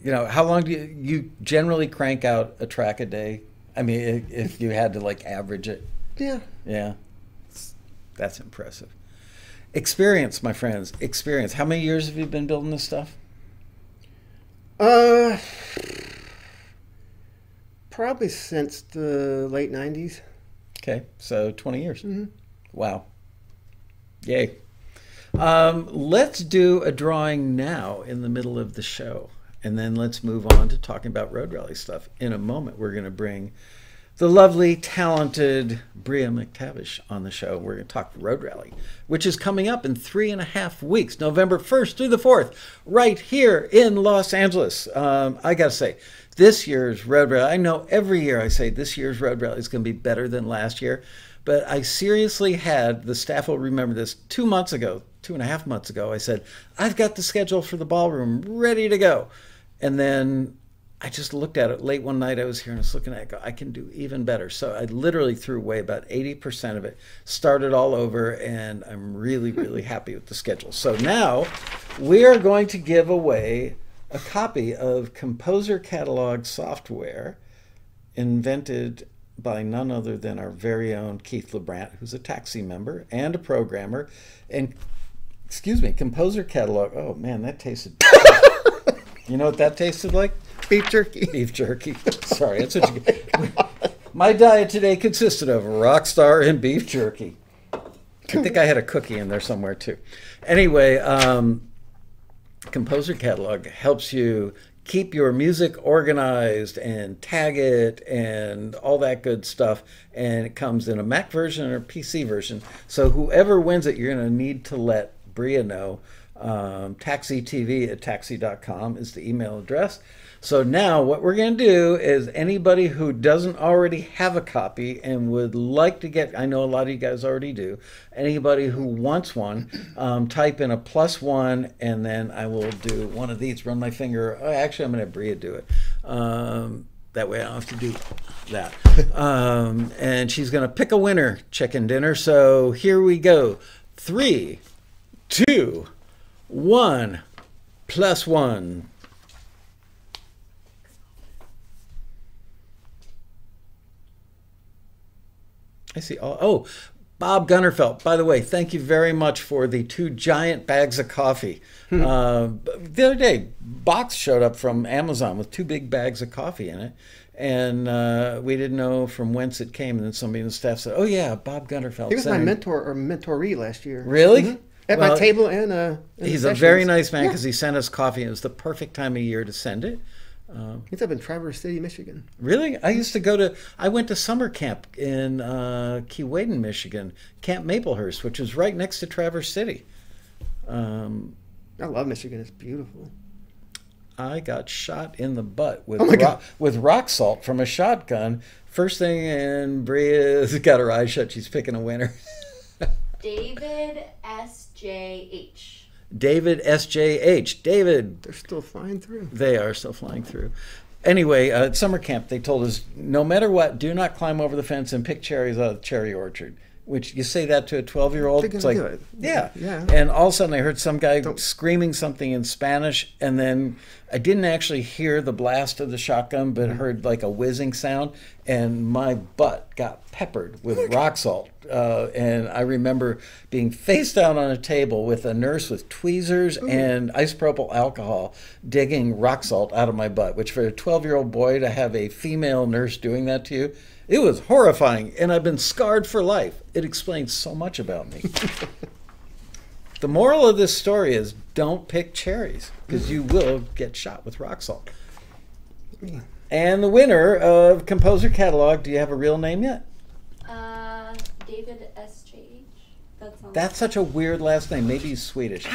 you know, how long do you generally crank out a track a day? I mean, if you had to like average it. Yeah. Yeah. That's impressive. Experience, my friends, experience. How many years have you been building this stuff? Probably since the late 90s. Okay, so 20 years. Mm-hmm. Wow. Yay. Let's do a drawing now in the middle of the show, and then let's move on to talking about Road Rally stuff. In a moment, we're going to bring the lovely, talented Bria McTavish on the show. We're going to talk Road Rally, which is coming up in 3.5 weeks, November 1st through the 4th, right here in Los Angeles. I got to say, this year's Road Rally, I know every year I say this year's Road Rally is going to be better than last year, but I seriously had, the staff will remember this, 2.5 months ago, I said, I've got the schedule for the ballroom ready to go. And then I just looked at it late one night. I was here and I was looking at it, I can do even better. So I literally threw away about 80% of it, started all over, and I'm really, really happy with the schedule. So now we are going to give away a copy of Composer Catalog software invented by none other than our very own Keith LeBrant, who's a Taxi member and a programmer. And, excuse me, Composer Catalog. Oh, man, that tasted... You know what that tasted like? Beef jerky. Beef jerky. Sorry, that's what you get. My diet today consisted of Rockstar and beef jerky. I think I had a cookie in there somewhere too. Anyway, Composer Catalog helps you keep your music organized and tag it and all that good stuff. And it comes in a Mac version or a PC version. So whoever wins it, you're going to need to let Bria know. TaxiTV@taxi.com is the email address. So now what we're going to do is anybody who doesn't already have a copy and would like to get, I know a lot of you guys already do, anybody who wants one, type in a +1, and then I will do one of these, run my finger. Oh, actually, I'm going to have Bria do it. That way I don't have to do that. And she's going to pick a winner, chicken dinner. So here we go. 3, 2, 1, +1. I see. Oh, Bob Gunnerfeld, by the way, thank you very much for the 2 giant bags of coffee. The other day, Box showed up from Amazon with 2 big bags of coffee in it. And we didn't know from whence it came. And then somebody in the staff said, oh, yeah, Bob Gunnerfeld. He was my mentor or mentoree last year. Really? Mm-hmm. At my table and he's a very nice man because he sent us coffee. It was the perfect time of year to send it. He's up in Traverse City, Michigan. Really? I went to summer camp in Keewatin, Michigan, Camp Maplehurst, which is right next to Traverse City. I love Michigan. It's beautiful. I got shot in the butt with rock salt from a shotgun. First thing, and Bria's got her eyes shut. She's picking a winner. David S.J.H. David S.J.H. David. They're still flying through. They are still flying through. Anyway, at summer camp, they told us, no matter what, do not climb over the fence and pick cherries out of the cherry orchard. Which, you say that to a 12-year-old, it's like, yeah. And all of a sudden, I heard some guy screaming something in Spanish, and then I didn't actually hear the blast of the shotgun, but heard like a whizzing sound, and my butt got peppered with rock salt. And I remember being face down on a table with a nurse with tweezers and isopropyl alcohol digging rock salt out of my butt, which for a 12-year-old boy to have a female nurse doing that to you, it was horrifying, and I've been scarred for life. It explains so much about me. The moral of this story is don't pick cherries, because you will get shot with rock salt. And the winner of Composer Catalog, do you have a real name yet? David S.J.H. That's such a weird last name. Maybe he's Swedish.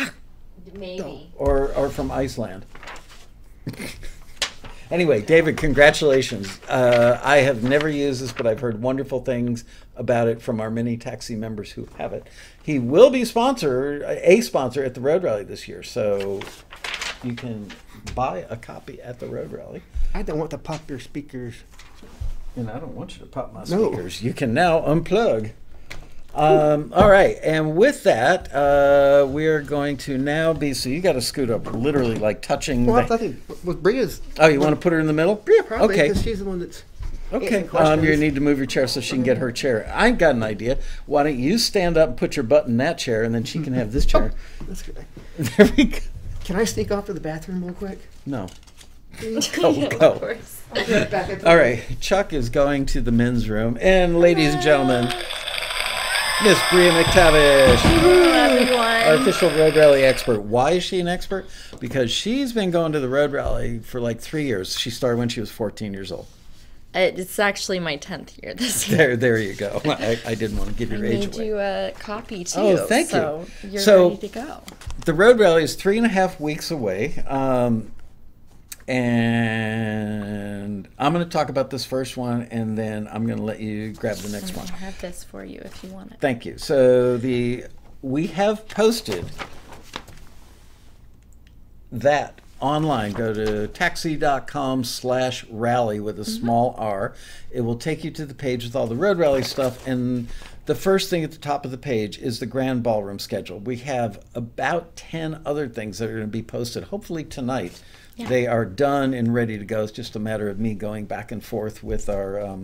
Maybe. Or from Iceland. Anyway, David, congratulations. I have never used this, but I've heard wonderful things about it from our many Taxi members who have it. He will be a sponsor at the Road Rally this year. So You can buy a copy at the Road Rally. I don't want to pop your speakers. And I don't want you to pop my speakers. You can now unplug. All right, and with that, we're going to now be, so you got to scoot up, literally like touching. Well, I think with Bria's. Oh, you want to put her in the middle? Bria, probably, because she's the one that's. Okay, you need to move your chair so she can get her chair. I've got an idea. Why don't you stand up and put your butt in that chair, and then she can have this chair. Oh, that's good. There we go. Can I sneak off to the bathroom real quick? No. Go. Of course. I'll get back at the All right, Chuck is going to the men's room. And ladies and gentlemen, Miss Bria McTavish. Hello, everyone. Our official Road Rally expert. Why is she an expert? Because she's been going to the Road Rally for like 3 years. She started when she was 14 years old. It's actually my 10th year this year. There you go. I didn't want to give your age away. I made you a copy, too. Oh, thank you. So you're ready to go. The Road Rally is 3.5 weeks away. And I'm going to talk about this first one, and then I'm going to let you grab the next one. I have this for you if you want it. Thank you. So we have posted that online. Go to taxi.com/rally with a small R. It will take you to the page with all the Road Rally stuff, and the first thing at the top of the page is the Grand Ballroom schedule. We have about 10 other things that are going to be posted, hopefully tonight. Yeah. They are done and ready to go. It's just a matter of me going back and forth with our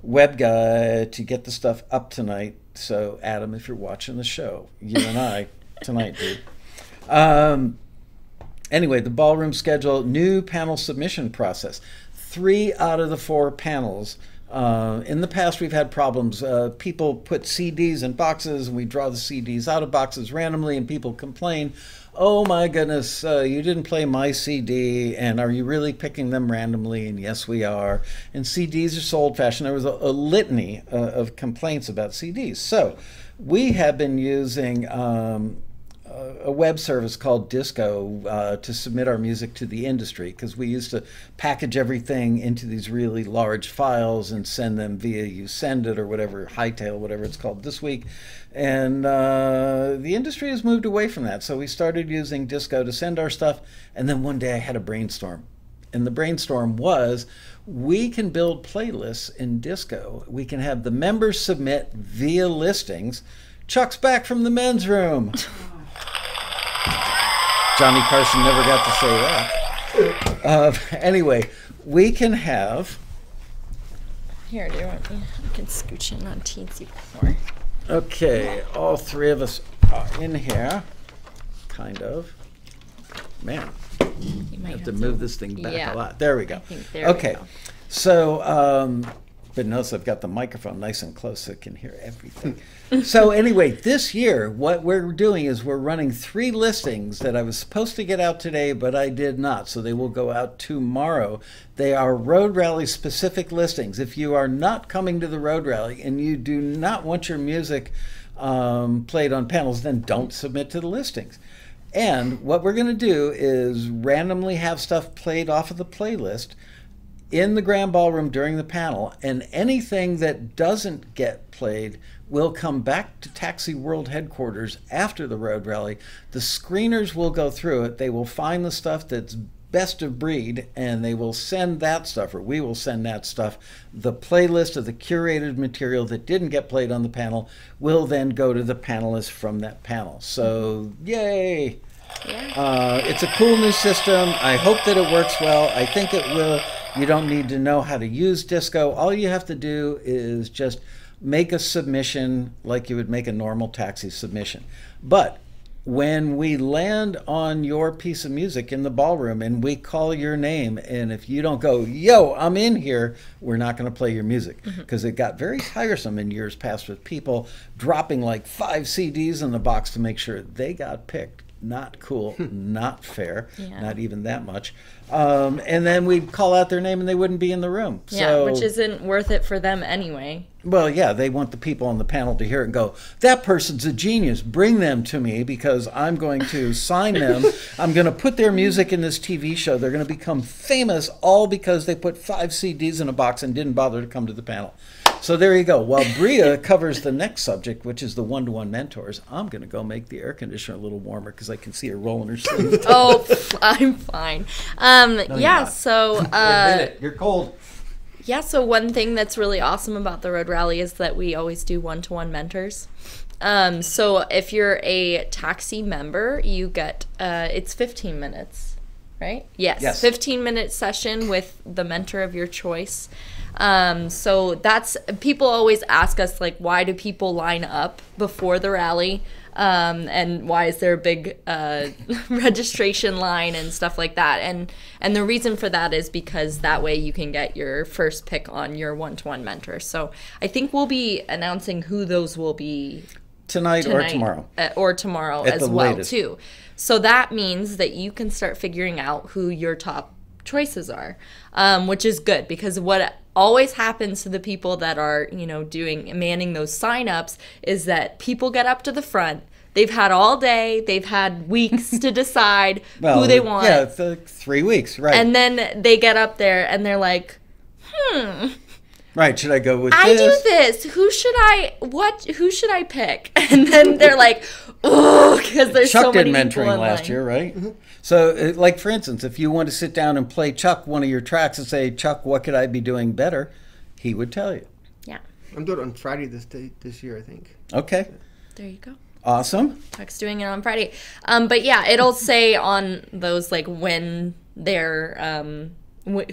web guy to get the stuff up tonight. So, Adam, if you're watching the show, you and I tonight, dude. Anyway, the ballroom schedule, new panel submission process. 3 out of the 4 panels. In the past, we've had problems. People put CDs in boxes, and we draw the CDs out of boxes randomly, and people complain, oh my goodness, you didn't play my CD, and are you really picking them randomly? And yes, we are. And CDs are so old-fashioned. There was a litany of complaints about CDs. So we have been using a web service called Disco to submit our music to the industry, because we used to package everything into these really large files and send them via YouSendIt or whatever, Hightail, whatever it's called this week. And the industry has moved away from that. So we started using Disco to send our stuff. And then one day I had a brainstorm. And the brainstorm was, we can build playlists in Disco. We can have the members submit via listings. Chuck's back from the men's room. Johnny Carson never got to say that. Anyway, we can have... Here, do you want me? I can scooch in on teensy before. Okay, all three of us are in here. Kind of. Man, you might have to move this thing back a lot. There we go. Okay, so... but notice I've got the microphone nice and close so it can hear everything. So anyway, this year, what we're doing is we're running 3 listings that I was supposed to get out today, but I did not. So they will go out tomorrow. They are Road Rally specific listings. If you are not coming to the Road Rally and you do not want your music played on panels, then don't submit to the listings. And what we're going to do is randomly have stuff played off of the playlist in the Grand Ballroom during the panel, and anything that doesn't get played will come back to Taxi World headquarters after the Road Rally. The screeners will go through it. They will find the stuff that's best of breed, and they will send that stuff, or we will send that stuff. The playlist of the curated material that didn't get played on the panel will then go to the panelists from that panel. So, yay! Yeah. It's a cool new system. I hope that it works well. I think it will. You don't need to know how to use Disco. All you have to do is just make a submission like you would make a normal Taxi submission. But when we land on your piece of music in the ballroom and we call your name, and if you don't go, yo, I'm in here, we're not going to play your music, because it got very tiresome in years past with people dropping like 5 CDs in the box to make sure they got picked. Not cool, not fair, not even that much. And then we'd call out their name and they wouldn't be in the room. Yeah, so, which isn't worth it for them anyway. Well, yeah, they want the people on the panel to hear it and go, that person's a genius, bring them to me, because I'm going to sign them. I'm going to put their music in this TV show. They're going to become famous all because they put 5 CDs in a box and didn't bother to come to the panel. So there you go. While Bria covers the next subject, which is the one-to-one mentors, I'm going to go make the air conditioner a little warmer because I can see her rolling her sleeves. Oh, I'm fine. No, yeah, so... Wait a minute. You're cold. Yeah, so one thing that's really awesome about the Road Rally is that we always do one-to-one mentors. So if you're a Taxi member, you get, it's 15 minutes, right? Yes. 15-minute session with the mentor of your choice. So that's, people always ask us, like, why do people line up before the rally? And why is there a big registration line and stuff like that? And the reason for that is because that way you can get your first pick on your one-to-one mentor. So I think we'll be announcing who those will be tonight or tomorrow. Or tomorrow as well, too. So that means that you can start figuring out who your top choices are, which is good, because what always happens to the people that are, you know, manning those signups is that people get up to the front. They've had all day. They've had weeks to decide who they want. Yeah, it's like 3 weeks, right? And then they get up there and they're like, right, should I go with this? Who should I pick? And then they're like, oh, because there's so many people. Chuck did mentoring last year, right? Mm-hmm. So, like, for instance, if you want to sit down and play Chuck one of your tracks and say, Chuck, what could I be doing better? He would tell you. Yeah. I'm doing it on Friday this year, I think. Okay. There you go. Awesome. Chuck's doing it on Friday. But, yeah, it'll say on those, like, when they're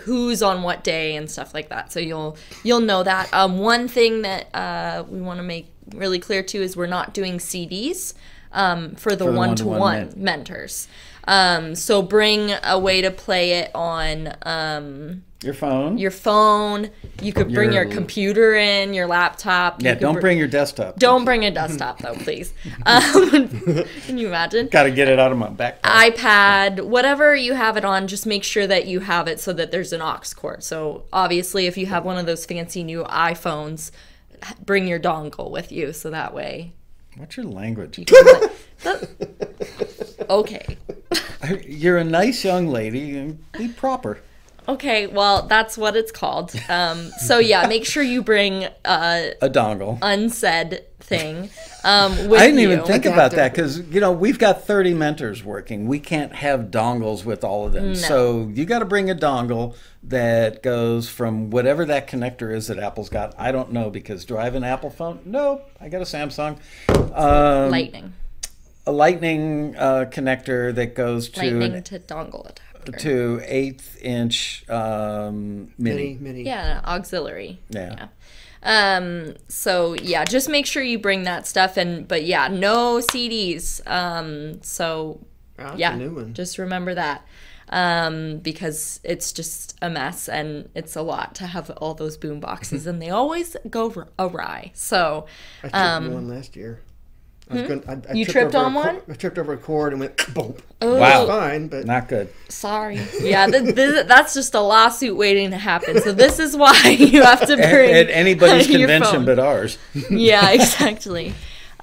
who's on what day and stuff like that, so you'll know that. One thing that we want to make really clear too is we're not doing CDs for the one-to-one mentors. So bring a way to play it on your phone. You could bring your computer in, your laptop. Yeah, don't bring your desktop. Don't bring a desktop though, please. Can you imagine? Got to get it out of my backpack. iPad, whatever you have it on, just make sure that you have it so that there's an aux cord. So obviously if you have one of those fancy new iPhones, bring your dongle with you so that way. What's your language? Okay. You're a nice young lady and be proper. Okay, well, that's what it's called. So, yeah, make sure you bring a dongle. Unsaid thing with I didn't even think about that because, you know, we've got 30 mentors working. We can't have dongles with all of them. No. So you got to bring a dongle that goes from whatever that connector is that Apple's got. I don't know, because do I have an Apple phone? No, I got a Samsung. Lightning. A lightning connector that goes to... Lightning to dongle attachment. To 1/8-inch mini. Yeah, auxiliary. Yeah. So yeah, just make sure you bring that stuff in. But yeah, no CDs. Just remember that because it's just a mess and it's a lot to have all those boom boxes and they always go awry. So I took one last year. You tripped on one? I tripped over a cord and went boom. Oh, wow. Fine, but not good. Sorry. Yeah, that's just a lawsuit waiting to happen. So this is why you have to bring at anybody's convention phone. But ours. Yeah, exactly.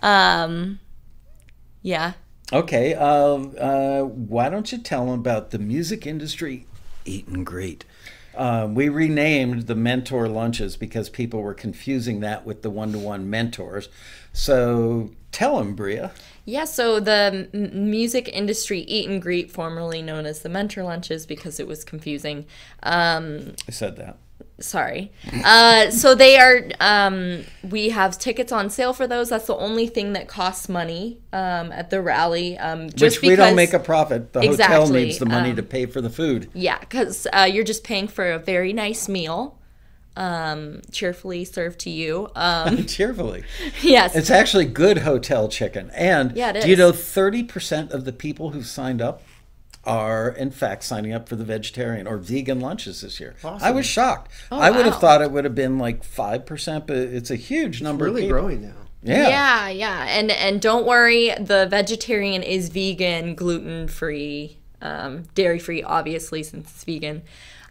Yeah. Okay. Why don't you tell them about the music industry eat and greet? We renamed the mentor lunches because people were confusing that with the one-to-one mentors. So tell them, Bria. Yeah, so the music industry eat and greet, formerly known as the mentor lunches because it was confusing. I said that. Sorry. So they are, we have tickets on sale for those. That's the only thing that costs money at the rally. Just because we don't make a profit. The hotel needs the money to pay for the food. Yeah, because you're just paying for a very nice meal. Cheerfully served to you. Cheerfully. Yes. It's actually good hotel chicken. And do you know 30% of the people who signed up are in fact signing up for the vegetarian or vegan lunches this year. Awesome. I was shocked. Oh, I would have thought it would have been like 5%, but it's a huge number. It's really growing now. Yeah. And don't worry, the vegetarian is vegan, gluten-free, dairy-free, obviously, since it's vegan.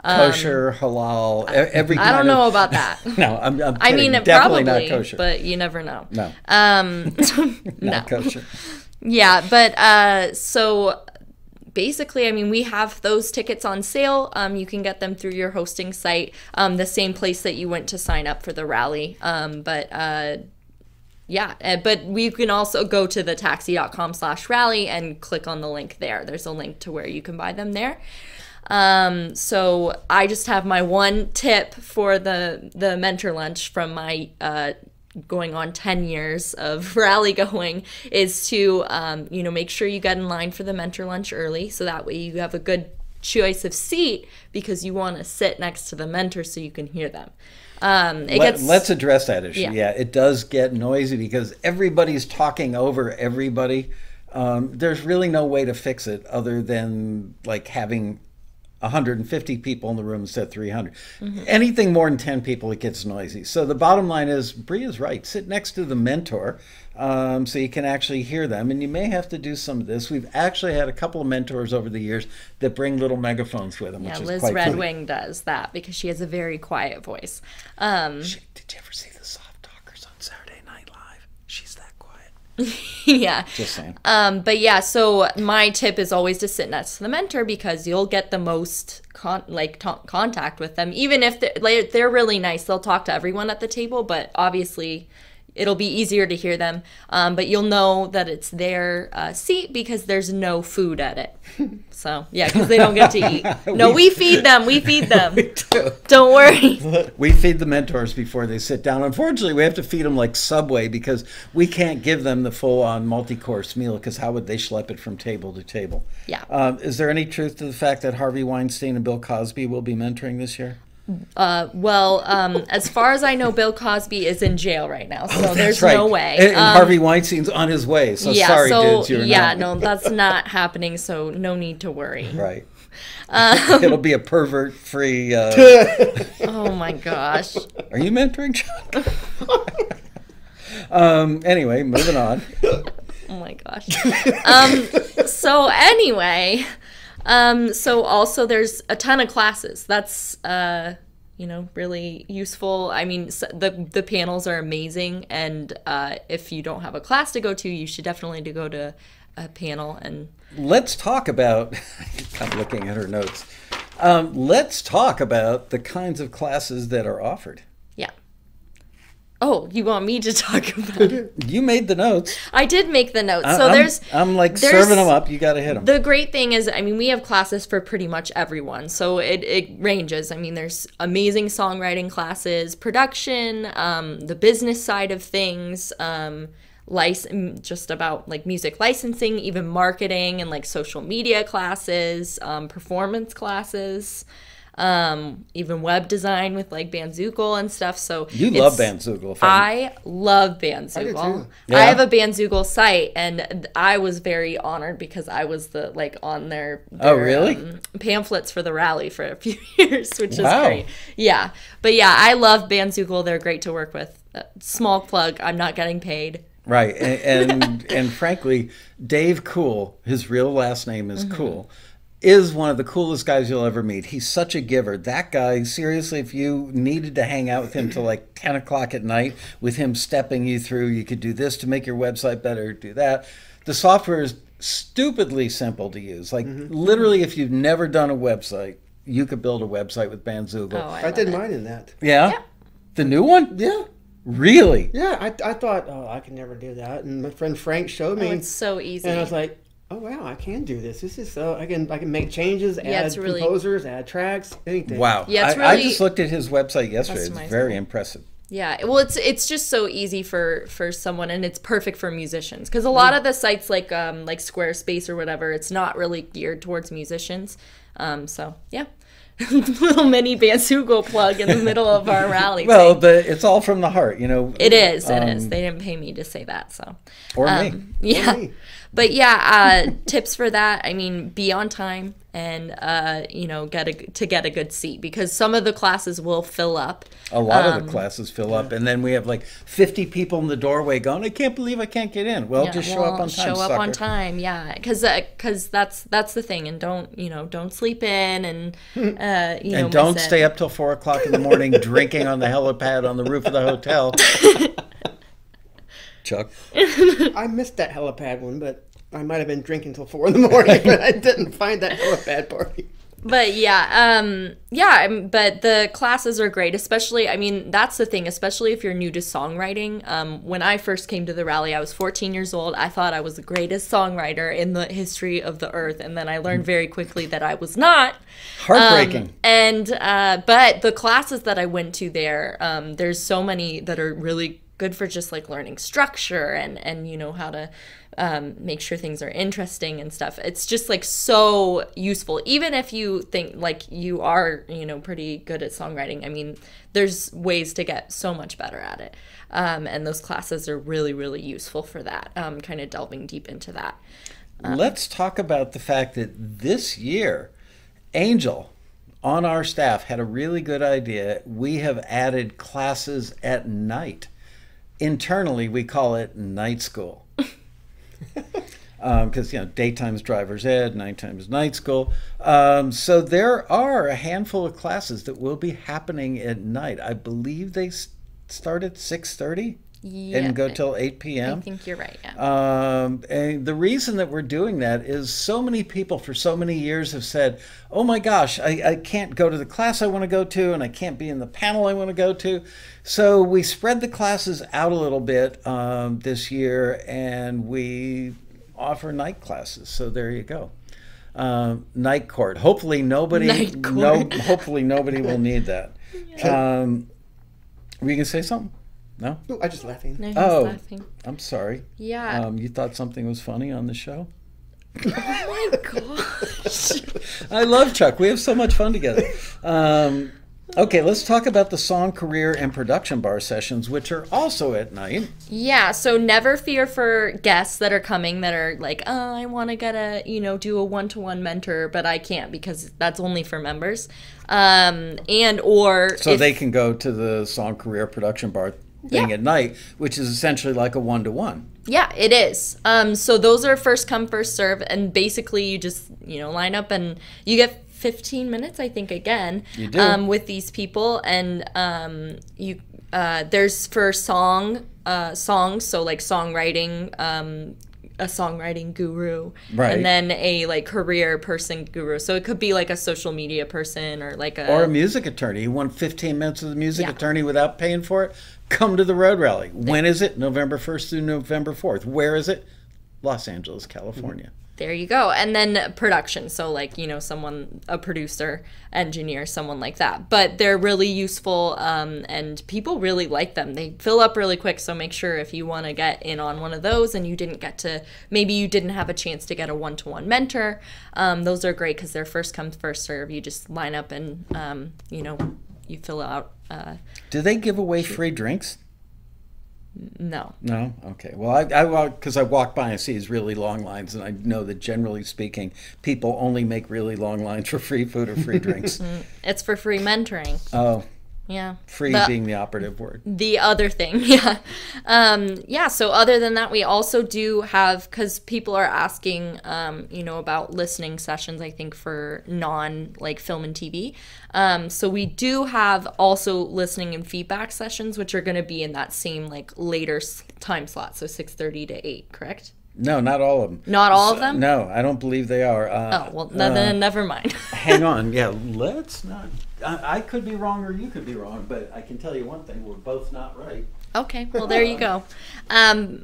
Kosher, halal, every kind. I don't know about that. No, I'm I mean, definitely probably, not kosher. But you never know. No. Not kosher. Yeah, but so... basically, I mean, we have those tickets on sale. You can get them through your hosting site, the same place that you went to sign up for the rally. But we can also go to the taxi.com/rally and click on the link there. There's a link to where you can buy them there. So I just have my one tip for the mentor lunch from my going on 10 years of rally going is to, make sure you get in line for the mentor lunch early. So that way you have a good choice of seat because you want to sit next to the mentor so you can hear them. Let's address that issue. Yeah, it does get noisy because everybody's talking over everybody. There's really no way to fix it other than like having 150 people in the room instead of 300. Mm-hmm. Anything more than 10 people, it gets noisy. So the bottom line is, Bria's right. Sit next to the mentor so you can actually hear them. And you may have to do some of this. We've actually had a couple of mentors over the years that bring little megaphones with them, which is quite Liz Redwing funny. Does that because she has a very quiet voice. Did you ever see the soft talkers on Saturday Night Live? She's that quiet. Yeah. Just saying. So my tip is always to sit next to the mentor because you'll get the most contact with them. Even if they're really nice, they'll talk to everyone at the table, but obviously it'll be easier to hear them. But you'll know that it's their seat because there's no food at it. So, yeah, because they don't get to eat. No, we feed them. We feed them. We do. Don't worry. We feed the mentors before they sit down. Unfortunately, we have to feed them like Subway because we can't give them the full-on multi-course meal because how would they schlep it from table to table? Yeah. Is there any truth to the fact that Harvey Weinstein and Bill Cosby will be mentoring this year? As far as I know, Bill Cosby is in jail right now, so there's right. No way. And Harvey Weinstein's on his way, so yeah, sorry, dudes, you're not. Yeah, no, that's not happening, so no need to worry. Right. It'll be a pervert-free... Oh, my gosh. Are you mentoring, Chuck? Anyway, moving on. Oh, my gosh. So also there's a ton of classes. That's, really useful. I mean, the panels are amazing. And if you don't have a class to go to, you should definitely go to a panel. And let's talk about, I'm looking at her notes. Let's talk about the kinds of classes that are offered. Yeah. Oh, you want me to talk about it? You made the notes. I did make the notes. I'm serving them up. You got to hit them. The great thing is, I mean, we have classes for pretty much everyone. So it ranges. I mean, there's amazing songwriting classes, production, the business side of things, just about like music licensing, even marketing and like social media classes, performance classes. Even web design with like Bandzoogle and stuff. So you love Bandzoogle. I love Bandzoogle. Yeah. I have a Bandzoogle site, and I was very honored because I was on their pamphlets for the rally for a few years, which is great. Yeah, but yeah, I love Bandzoogle. They're great to work with. Small plug. I'm not getting paid. Right, and frankly, Dave Cool, his real last name is Cool. Is one of the coolest guys you'll ever meet. He's such a giver. That guy, seriously, if you needed to hang out with him till like 10 o'clock at night, with him stepping you through, you could do this to make your website better, do that. The software is stupidly simple to use. Like literally, if you've never done a website, you could build a website with Bandzoogle. Oh, I did mine in that. Yeah? Yeah. The new one? Yeah. Really? Yeah. I thought, I could never do that. And my friend Frank showed me. It's so easy. And I was like, oh wow! I can do this. This is so I can make changes, add composers, add tracks, anything. Wow! Yeah, I just looked at his wusite yesterday. It's very impressive. Yeah, well, it's just so easy for someone, and it's perfect for musicians because a lot of the sites like Squarespace or whatever, it's not really geared towards musicians. Little mini Bandzoogle plug in the middle of our rally. Well, but it's all from the heart, you know. It is. They didn't pay me to say that, so. Or me. Yeah. Or me. But yeah, tips for that. I mean, be on time and get a good seat because some of the classes will fill up. A lot of the classes fill up, and then we have like 50 people in the doorway going, "I can't believe I can't get in." Well, just show up on time. Show up on time, yeah, because that's the thing, and don't sleep in and don't stay up till 4 o'clock in the morning drinking on the helipad on the roof of the hotel. Chuck. I missed that helipad one, but I might have been drinking till 4 a.m, but I didn't find that a bad party. But yeah, but the classes are great, especially, I mean, that's the thing, especially if you're new to songwriting. When I first came to the rally, I was 14 years old. I thought I was the greatest songwriter in the history of the earth, and then I learned very quickly that I was not. Heartbreaking. But the classes that I went to there, there's so many that are really good for just like learning structure and you know, how to make sure things are interesting and stuff. It's just like so useful, even if you think like you are, you know, pretty good at songwriting. I mean, there's ways to get so much better at it. And those classes are really, really useful for that, kind of delving deep into that. Let's talk about the fact that this year, Angel on our staff had a really good idea. We have added classes at night. Internally, we call it night school because, you know, daytime's driver's ed, nighttime's night school. So there are a handful of classes that will be happening at night. I believe they start at 6:30 and go till 8 p.m. I think you're right. Yeah. And the reason that we're doing that is so many people for so many years have said, oh my gosh, I can't go to the class I want to go to, and I can't be in the panel I want to go to. So we spread the classes out a little bit this year, and we offer night classes. So there you go. Night court. Hopefully nobody will need that. Yeah. Were you going to say something? No? No, I'm just laughing. No, laughing. I'm sorry. Yeah. You thought something was funny on the show? Oh, my gosh. I love Chuck. We have so much fun together. Okay, let's talk about the song career and production bar sessions, which are also at night. Yeah, so never fear for guests that are coming that are like, oh, I want to do a one-to-one mentor, but I can't because that's only for members. So they can go to the song career production bar thing at night, which is essentially like a one-to-one. Yeah, it is. So those are first come, first serve, and basically you just, line up and you get 15 minutes, I think, again, with these people, and there's for songs, so like songwriting, a songwriting guru, right, and then a like career person guru. So it could be like a social media person or like a music attorney. You want 15 minutes with a music attorney without paying for it? Come to the Road Rally. When is it? November 1st through November 4th. Where is it? Los Angeles, California. Mm-hmm. There you go. And then production. So like, someone, a producer, engineer, someone like that. But they're really useful, and people really like them. They fill up really quick. So make sure if you want to get in on one of those and maybe you didn't have a chance to get a one-to-one mentor, those are great because they're first come, first serve. You just line up and, you fill out. Do they give away free drinks? No. Okay. Well, I walk by and see these really long lines, and I know that generally speaking, people only make really long lines for free food or free drinks. It's for free mentoring. Oh. Yeah. Free being the operative word. The other thing, yeah. So other than that, we also do have, because people are asking, about listening sessions, I think, for film and TV. So we do have also listening and feedback sessions, which are going to be in that same, later time slot, so 6:30 to 8, correct? No, not all of them. Not all of them? No, I don't believe they are. Then never mind. Hang on. Yeah, let's not. I could be wrong or you could be wrong, but I can tell you one thing. We're both not right. Okay, well, there you go. But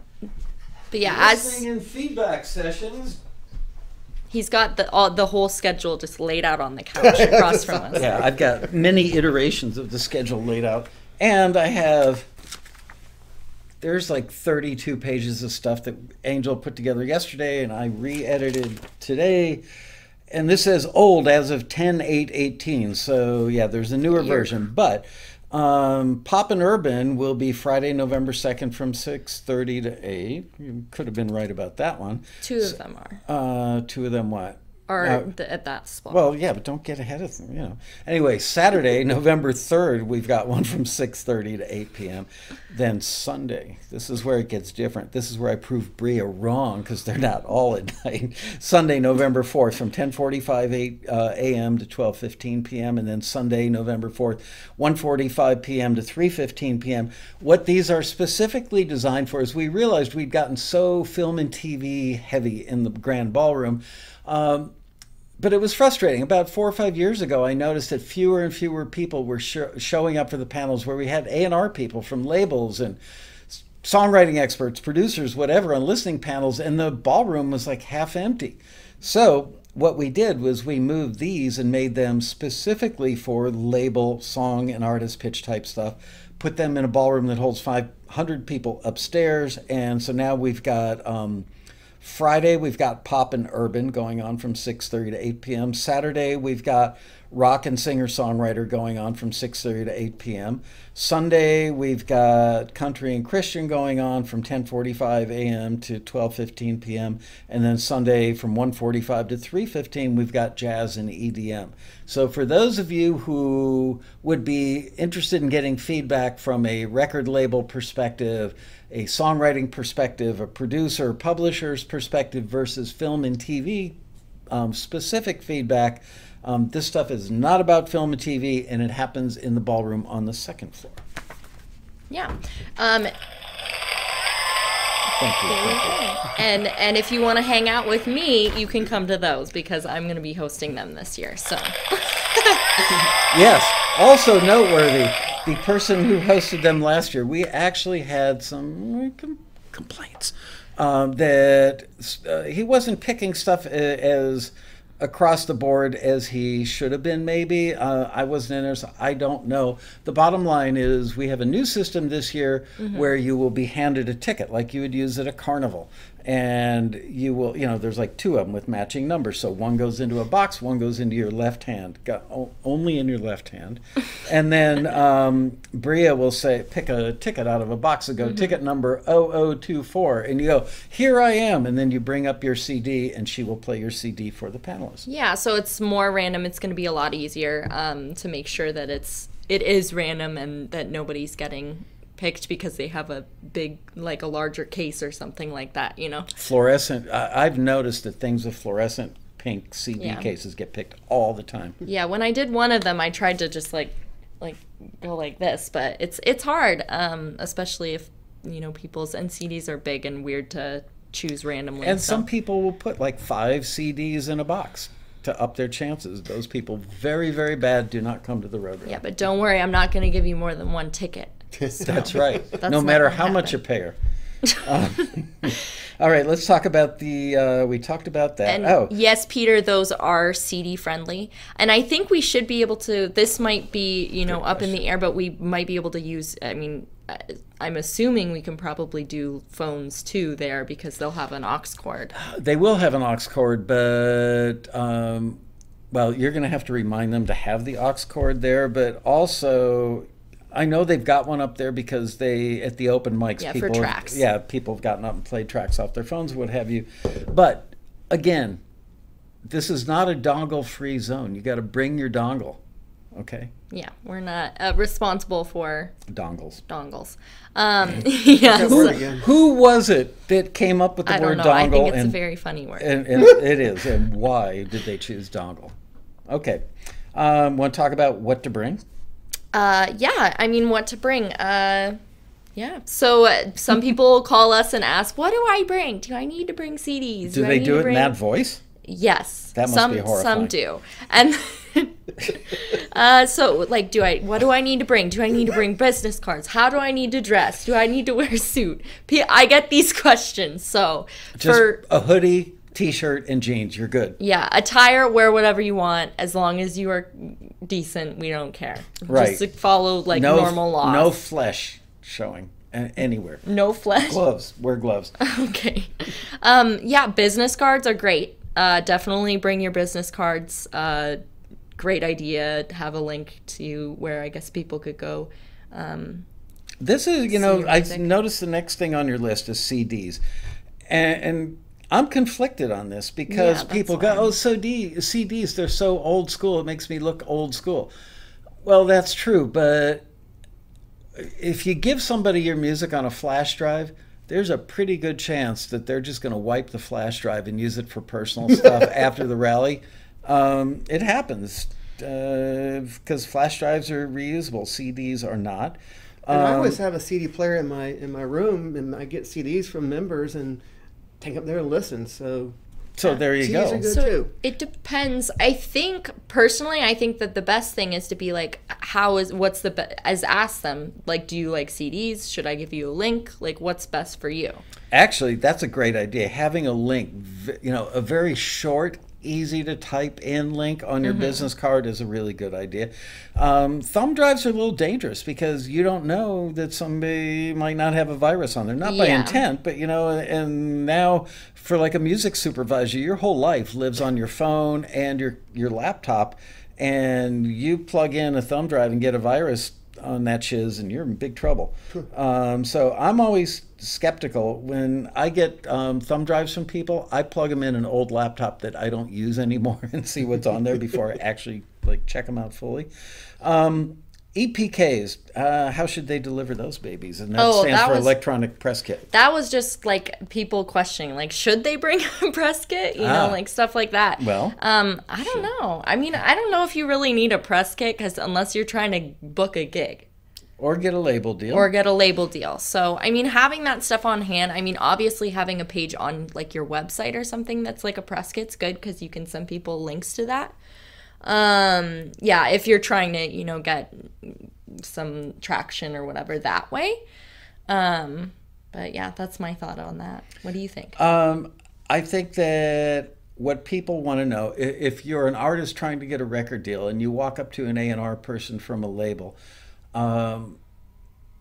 yeah, listening and feedback sessions. He's got the whole schedule just laid out on the couch across from us. Yeah, I've got many iterations of the schedule laid out. And I have... There's 32 pages of stuff that Angel put together yesterday and I re-edited today. And this says old as of 10/8/18. So yeah, there's a newer version. But Pop and Urban will be Friday, November 2nd from 6:30 to 8. You could have been right about that one. Two of them are. Two of them what? Or at that spot. Well, yeah, but don't get ahead of them, you know. Anyway, Saturday, November 3rd, we've got one from 6:30 to 8 p.m. Then Sunday, this is where it gets different. This is where I prove Bria wrong, because they're not all at night. Sunday, November 4th, from 10:45 a.m. to 12:15 p.m. And then Sunday, November 4th, 1:45 p.m. to 3:15 p.m. What these are specifically designed for is we realized we'd gotten so film and TV heavy in the Grand Ballroom. But it was frustrating. About 4 or 5 years ago, I noticed that fewer and fewer people were showing up for the panels where we had A&R people from labels and songwriting experts, producers, whatever, on listening panels, and the ballroom was like half empty. So what we did was we moved these and made them specifically for label, song, and artist pitch type stuff, put them in a ballroom that holds 500 people upstairs, and so now we've got... Friday, we've got pop and urban going on from 6:30 to 8 p.m. Saturday, we've got rock and singer-songwriter going on from 6:30 to 8 p.m. Sunday, we've got country and Christian going on from 10:45 a.m. to 12:15 p.m. And then Sunday from 1:45 to 3:15, we've got jazz and EDM. So for those of you who would be interested in getting feedback from a record label perspective, a songwriting perspective, a producer, publisher's perspective versus film and TV specific feedback, this stuff is not about film and TV, and it happens in the ballroom on the second floor. Yeah. Thank you. And if you want to hang out with me, you can come to those, because I'm going to be hosting them this year. So. Yes. Also noteworthy, the person who hosted them last year, we actually had some complaints that he wasn't picking stuff as across the board as he should have been, maybe. I wasn't in there, so I don't know. The bottom line is we have a new system this year where you will be handed a ticket like you would use at a carnival. And you will, you know, there's like two of them with matching numbers. So one goes into a box, one goes into your left hand, only in your left hand. And then Bria will say, pick a ticket out of a box and go, ticket number 0024. And you go, here I am. And then you bring up your CD and she will play your CD for the panelists. Yeah, so it's more random. It's going to be a lot easier to make sure that it is random and that nobody's getting picked because they have a big, like a larger case or something like that, you know? Fluorescent. I've noticed that things with fluorescent pink CD cases get picked all the time. Yeah, when I did one of them, I tried to just like go like this, but it's hard, especially if, you know, people's NCDs are big and weird to choose randomly. And some people will put like 5 CDs in a box to up their chances. Those people, very, very bad, do not come to the Road Rally. Yeah, but don't worry, I'm not going to give you more than one ticket. So, that's right. That's no matter how much you pay her. All right, let's talk about we talked about that. And yes, Peter, those are CD friendly. And I think we should be able to, this might be, you know, up in the air, but we might be able to use, I mean, I'm assuming we can probably do phones too there, because they'll have an aux cord. They will have an aux cord, but... well, you're going to have to remind them to have the aux cord there, but also... I know they've got one up there because they, at the open mics, people, for tracks. Yeah, people have gotten up and played tracks off their phones, what have you. But again, this is not a dongle-free zone. You got to bring your dongle, okay? Yeah, we're not responsible for dongles. Who was it that came up with the word dongle? I think it's a very funny word. And it is. And why did they choose dongle? Okay. Want to talk about what to bring? What to bring. So some people call us and ask, what do I bring? Do I need to bring CDs? Do they do it in that voice? Yes. That must be horrifying. Some do. And what do I need to bring? Do I need to bring business cards? How do I need to dress? Do I need to wear a suit? I get these questions. So just for a hoodie, T-shirt and jeans, you're good. Yeah, attire, wear whatever you want, as long as you are decent, we don't care. Right. Just follow normal laws. No flesh showing anywhere. No flesh? Gloves, wear gloves. Okay. Business cards are great. Definitely bring your business cards. Great idea. Have a link to where I guess people could go. This is, I noticed the next thing on your list is CDs. And I'm conflicted on this because people go, oh, so CDs, they're so old school, it makes me look old school. Well, that's true, but if you give somebody your music on a flash drive, there's a pretty good chance that they're just going to wipe the flash drive and use it for personal stuff after the rally. It happens because flash drives are reusable. CDs are not. And I always have a CD player in my room, and I get CDs from members and take up there and listen. So there you go. CDs are good too. It depends. I think personally, I think that the best thing is to be like, ask them, like, do you like CDs? Should I give you a link? Like, what's best for you? Actually, that's a great idea. Having a link, a very short, easy to type in link on your business card is a really good idea. Thumb drives are a little dangerous because you don't know that somebody might not have a virus on there, not by intent, but and now for like a music supervisor, your whole life lives on your phone and your laptop, and you plug in a thumb drive and get a virus on that shiz and you're in big trouble. So I'm always skeptical when I get thumb drives from people. I plug them in an old laptop that I don't use anymore and see what's on there before I actually like check them out fully. EPKs, how should they deliver those babies? And that stands for electronic press kit. That was just like people questioning, like, should they bring a press kit? Like stuff like that. Well, I don't know. I mean, I don't know if you really need a press kit because unless you're trying to book a gig. Or get a label deal. So, I mean, having that stuff on hand, I mean, obviously having a page on like your website or something that's like a press kit's good because you can send people links to that. If you're trying to, get some traction or whatever that way. That's my thought on that. What do you think? I think that what people want to know, if you're an artist trying to get a record deal and you walk up to an A&R person from a label,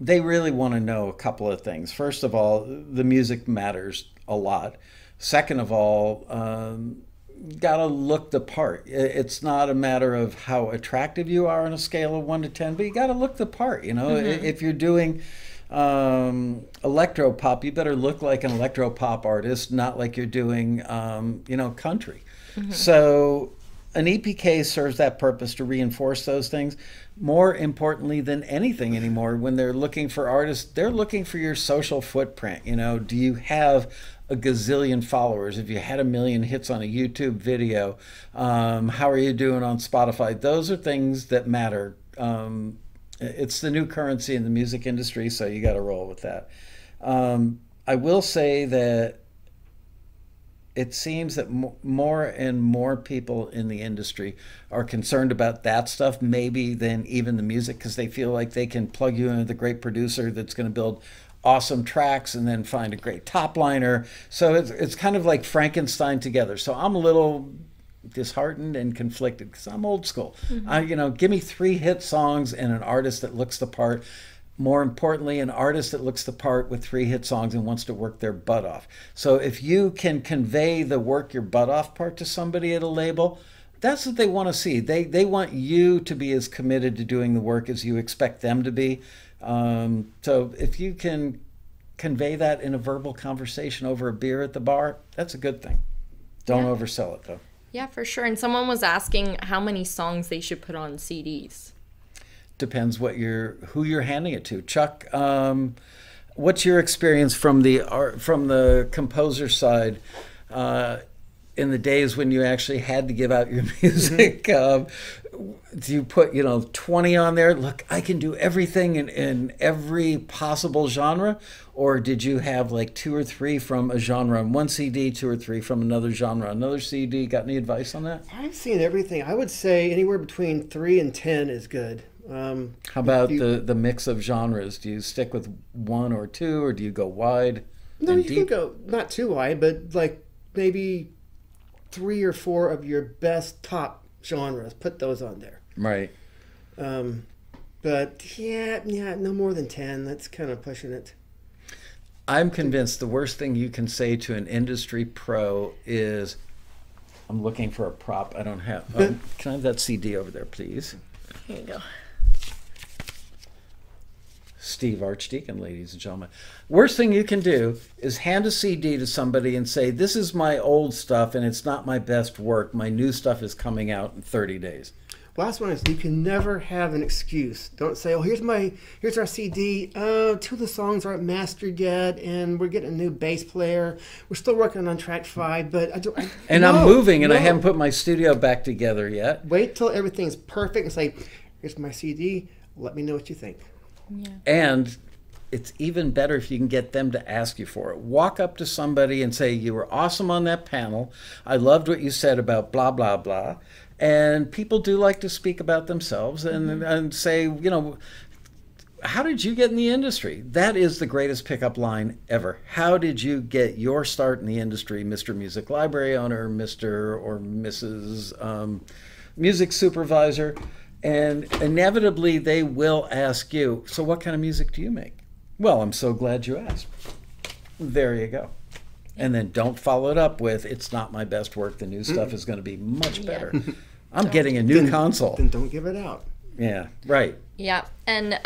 they really want to know a couple of things. First of all, the music matters a lot. Second of all, gotta look the part. It's not a matter of how attractive you are on a scale of 1 to 10, but you gotta look the part. If you're doing electro pop, you better look like an electro pop artist, not like you're doing country. So an EPK serves that purpose to reinforce those things. More importantly than anything anymore, when they're looking for artists, they're looking for your social footprint. Do you have a gazillion followers? If you had a million hits on a YouTube video, how are you doing on Spotify? Those are things that matter. It's the new currency in the music industry, so you got to roll with that. I will say that it seems that more and more people in the industry are concerned about that stuff, maybe than even the music, because they feel like they can plug you into the great producer that's going to build awesome tracks and then find a great top liner. So it's kind of like Frankenstein together. So I'm a little disheartened and conflicted because I'm old school. Give me 3 hit songs and an artist that looks the part. More importantly, an artist that looks the part with 3 hit songs and wants to work their butt off. So if you can convey the work your butt off part to somebody at a label, that's what they want to see. They want you to be as committed to doing the work as you expect them to be. So if you can convey that in a verbal conversation over a beer at the bar, that's a good thing. Don't oversell it, though. Yeah, for sure. And someone was asking how many songs they should put on CDs. Depends who you're handing it to. Chuck, what's your experience from the composer side in the days when you actually had to give out your music? Do you put 20 on there? Look, I can do everything in every possible genre, or did you have like 2 or 3 from a genre on one CD, 2 or 3 from another genre on another CD? Got any advice on that? I've seen everything. I would say anywhere between 3 and 10 is good. How about the mix of genres? Do you stick with 1 or 2, or do you go wide? No, you can go not too wide, but like maybe 3 or 4 of your best top genres. Put those on there. Right. No more than 10. That's kind of pushing it. I'm convinced the worst thing you can say to an industry pro is, "I'm looking for a prop. I don't have." Can I have that CD over there, please? Here you go. Steve Archdeacon, ladies and gentlemen. Worst thing you can do is hand a CD to somebody and say, this is my old stuff and it's not my best work. My new stuff is coming out in 30 days. Last one is, you can never have an excuse. Don't say, oh, here's our CD. Two of the songs aren't mastered yet, and we're getting a new bass player. We're still working on track 5, but I'm moving, and I haven't put my studio back together yet. Wait till everything's perfect and say, here's my CD. Let me know what you think. Yeah. And it's even better if you can get them to ask you for it. Walk up to somebody and say, you were awesome on that panel. I loved what you said about blah, blah, blah. And people do like to speak about themselves and say, you know, how did you get in the industry? That is the greatest pickup line ever. How did you get your start in the industry, Mr. Music Library Owner, Mr. or Mrs. Music Supervisor? And inevitably they will ask you, so what kind of music do you make? Well, I'm so glad you asked. There you go. And then don't follow it up with, it's not my best work. The new stuff is going to be much better. Yeah. I'm getting a new console. Then don't give it out. Yeah, right. Yeah. And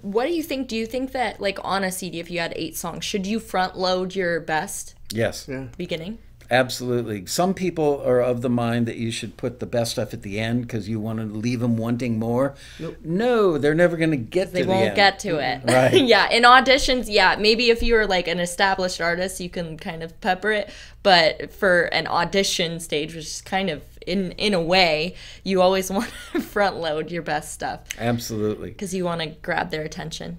what do you think? Do you think that, like, on a CD, if you had 8 songs, should you front load your best? Yes. Yeah. Beginning? Absolutely. Some people are of the mind that you should put the best stuff at the end because you want to leave them wanting more. Nope. No, they're never going to get to the end. They won't get to it. Right. Yeah. In auditions, yeah. Maybe if you were like an established artist, you can kind of pepper it. But for an audition stage, which is kind of, in a way, you always want to front load your best stuff. Absolutely. Because you want to grab their attention.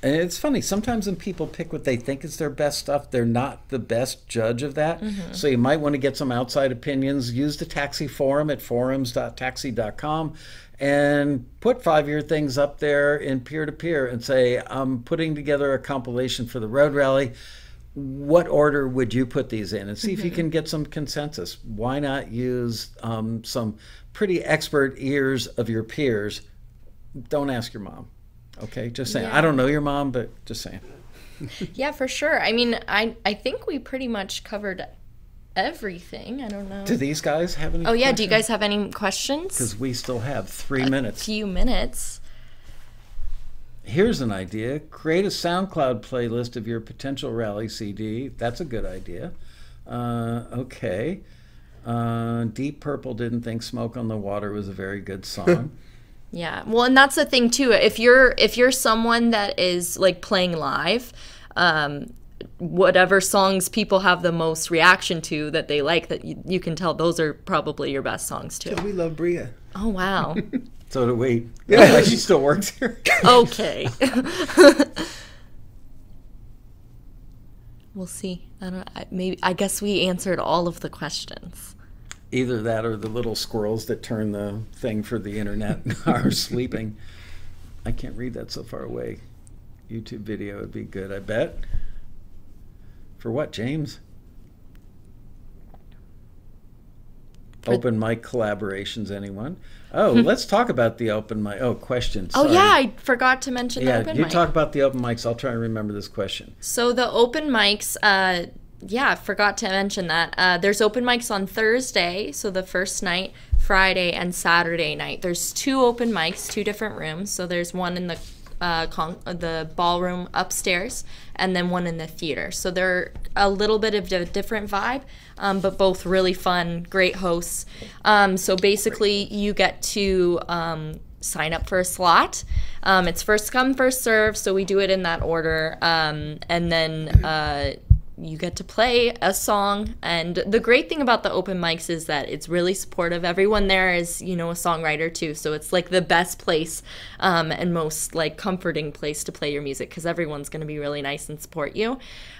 And it's funny, sometimes when people pick what they think is their best stuff, they're not the best judge of that. Mm-hmm. So you might want to get some outside opinions. Use the Taxi forum at forums.taxi.com and put 5-year things up there in peer-to-peer and say, I'm putting together a compilation for the Road Rally. What order would you put these in? And see if you can get some consensus. Why not use some pretty expert ears of your peers? Don't ask your mom. Okay, just saying. Yeah. I don't know your mom, but just saying. Yeah, for sure. I mean, I think we pretty much covered everything. I don't know. Do these guys have any questions? Oh, yeah. Do you guys have any questions? Because we still have 3 minutes. A few minutes. Here's an idea. Create a SoundCloud playlist of your potential rally CD. That's a good idea. Okay. Deep Purple didn't think Smoke on the Water was a very good song. Yeah. Well, and that's the thing too. If you're someone that is like playing live, whatever songs people have the most reaction to that they like, that you can tell those are probably your best songs too. So we love Bria. Oh wow. So do we. Yeah, she still works here. Okay. We'll see. I guess we answered all of the questions. Either that or the little squirrels that turn the thing for the internet are sleeping. I can't read that so far away. YouTube video would be good, I bet. For what, James? Open mic collaborations, anyone? Oh, let's talk about the open mic. Oh, questions. Sorry. Oh, yeah, I forgot to mention the open mic. Yeah, you talk about the open mics. I'll try and remember this question. So the open mics... yeah, I forgot to mention that. There's open mics on Thursday, so the first night, Friday, and Saturday night. There's 2 open mics, 2 different rooms. So there's one in the ballroom upstairs and then one in the theater. So they're a little bit of a different vibe, but both really fun, great hosts. So basically you get to sign up for a slot. It's first come, first serve, so we do it in that order. And then... you get to play a song, and the great thing about the open mics is that it's really supportive. Everyone there is, you know, a songwriter too, so it's like the best place and most like comforting place to play your music because everyone's going to be really nice and support you.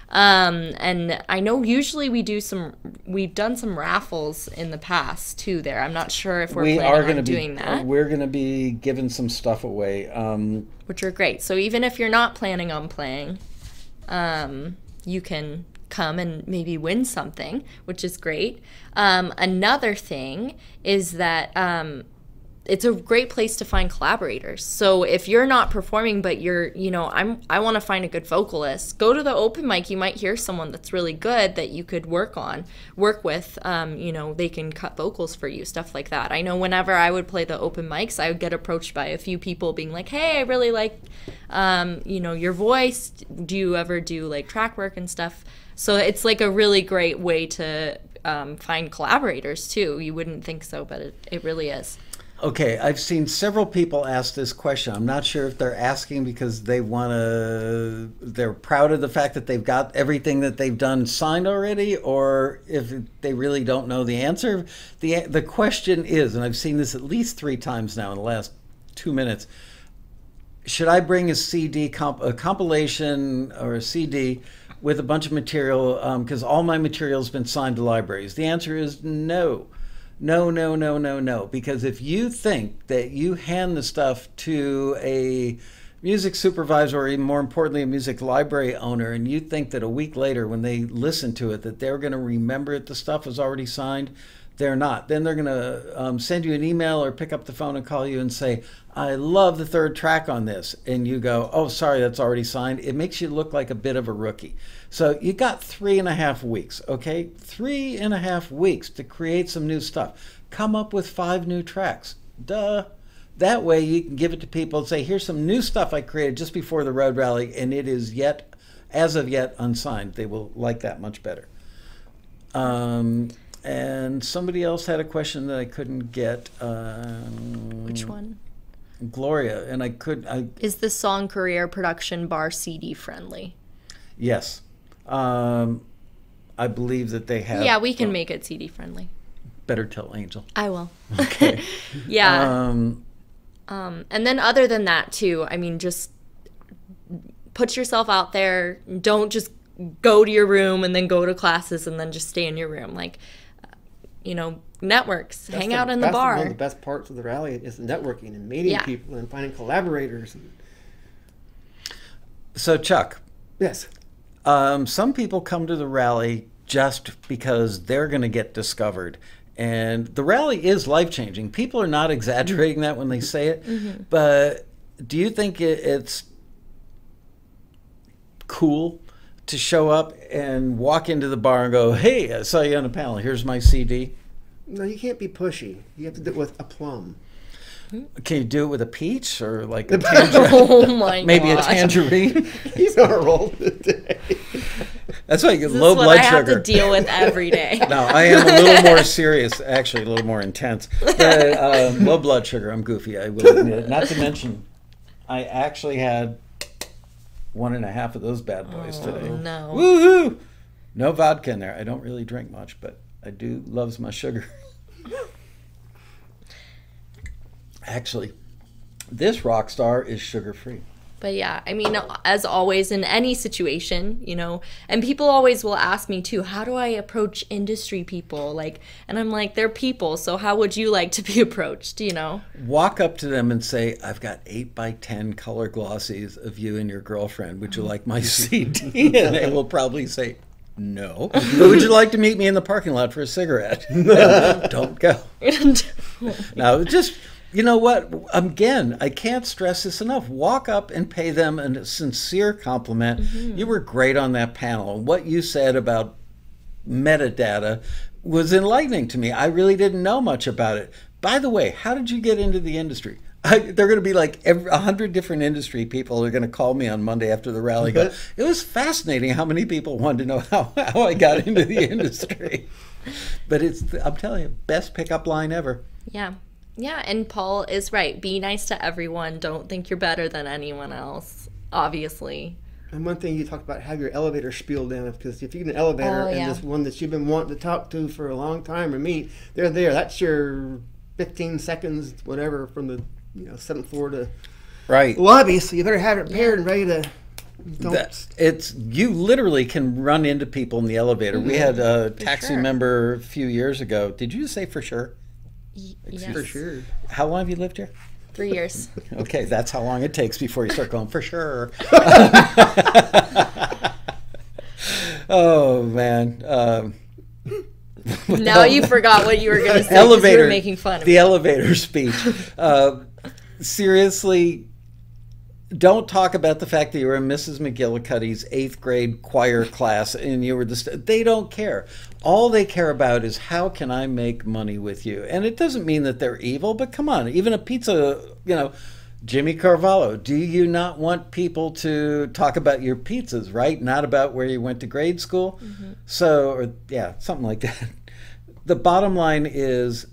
And I know usually we've done some raffles in the past too there. I'm not sure if we're planning on doing that. We're going to be giving some stuff away. Which are great. So even if you're not planning on playing... you can come and maybe win something, which is great. Another thing is that it's a great place to find collaborators. So if you're not performing, but you're, you know, I want to find a good vocalist, go to the open mic. You might hear someone that's really good that you could work with. You know, they can cut vocals for you, stuff like that. I know whenever I would play the open mics, I would get approached by a few people being like, hey, I really like, you know, your voice. Do you ever do like track work and stuff? So it's like a really great way to find collaborators too. You wouldn't think so, but it really is. Okay, I've seen several people ask this question. I'm not sure if they're asking because they're proud of the fact that they've got everything that they've done signed already, or if they really don't know the answer. The question is, and I've seen this at least 3 times now in the last 2 minutes, should I bring a CD, a compilation or a CD with a bunch of material because all my material's been signed to libraries? The answer is no. No, because if you think that you hand the stuff to a music supervisor or even more importantly a music library owner, and you think that a week later when they listen to it that they're going to remember it, the stuff was already signed, they're not. Then they're going to send you an email or pick up the phone and call you and say, I love the 3rd track on this, and you go, oh sorry, that's already signed. It makes you look like a bit of a rookie. So you got 3.5 weeks, okay? 3.5 weeks to create some new stuff. Come up with 5 new tracks. Duh. That way you can give it to people and say, here's some new stuff I created just before the Road Rally, and it is yet, as of yet, unsigned. They will like that much better. And somebody else had a question that I couldn't get. Which one? Gloria, and Is the song Career Production Bar CD friendly? Yes. I believe that they have. Yeah, we can make it CD friendly. Better tell Angel. I will. Okay. Yeah. And then other than that too, I mean, just put yourself out there. Don't just go to your room and then go to classes and then just stay in your room. Like, you know, networks, hang out in the bar. One of the best parts of the rally is networking and meeting people and finding collaborators. So Chuck. Yes. Some people come to the rally just because they're going to get discovered. And the rally is life-changing. People are not exaggerating that when they say it. Mm-hmm. But do you think it's cool to show up and walk into the bar and go, hey, I saw you on a panel. Here's my CD? No, you can't be pushy. You have to do it with aplomb. Can you do it with a peach or like a tangerine? Oh my God. Maybe a tangerine. He's on a roll today. That's why you get low blood sugar. This is what I have to deal with every day. No, I am a little more serious, actually a little more intense. But low blood sugar, I'm goofy, I will admit. Not to mention, I actually had 1.5 of those bad boys today. Oh, no. Woohoo! No vodka in there. I don't really drink much, but I do love my sugar. Actually, this rock star is sugar-free. But yeah, I mean, as always in any situation, you know, and people always will ask me too, how do I approach industry people? Like, and I'm like, they're people, so how would you like to be approached, you know? Walk up to them and say, I've got 8x10 color glossies of you and your girlfriend. Would you like my CD? And they will probably say, no. But would you like to meet me in the parking lot for a cigarette? Don't go. No, just... You know what? Again, I can't stress this enough. Walk up and pay them a sincere compliment. Mm-hmm. You were great on that panel. What you said about metadata was enlightening to me. I really didn't know much about it. By the way, how did you get into the industry? They're going to be like 100 different industry people are going to call me on Monday after the rally. Go, it was fascinating how many people wanted to know how I got into the industry. But I'm telling you, best pickup line ever. Yeah. Yeah, and Paul is right. Be nice to everyone. Don't think you're better than anyone else, obviously. And one thing you talked about, have your elevator spiel down, because if you get an elevator and this one that you've been wanting to talk to for a long time or meet, they're there. That's your 15 seconds, whatever, from the 7th floor to lobby, so you better have it prepared and ready to... you literally can run into people in the elevator. Mm-hmm. We had a taxi member a few years ago. Did you say for sure? Yes. For sure. How long have you lived here? 3 years. Okay, that's how long it takes before you start going, for sure. Oh, man. Now you forgot what you were going to say. Elevator. You were making fun of the elevator speech. Seriously, don't talk about the fact that you were in Mrs. McGillicuddy's 8th grade choir class and you were just, they don't care. All they care about is how can I make money with you? And it doesn't mean that they're evil, but come on, even a pizza, you know, Jimmy Carvalho, do you not want people to talk about your pizzas, right? Not about where you went to grade school. Mm-hmm. So, or, yeah, something like that. The bottom line is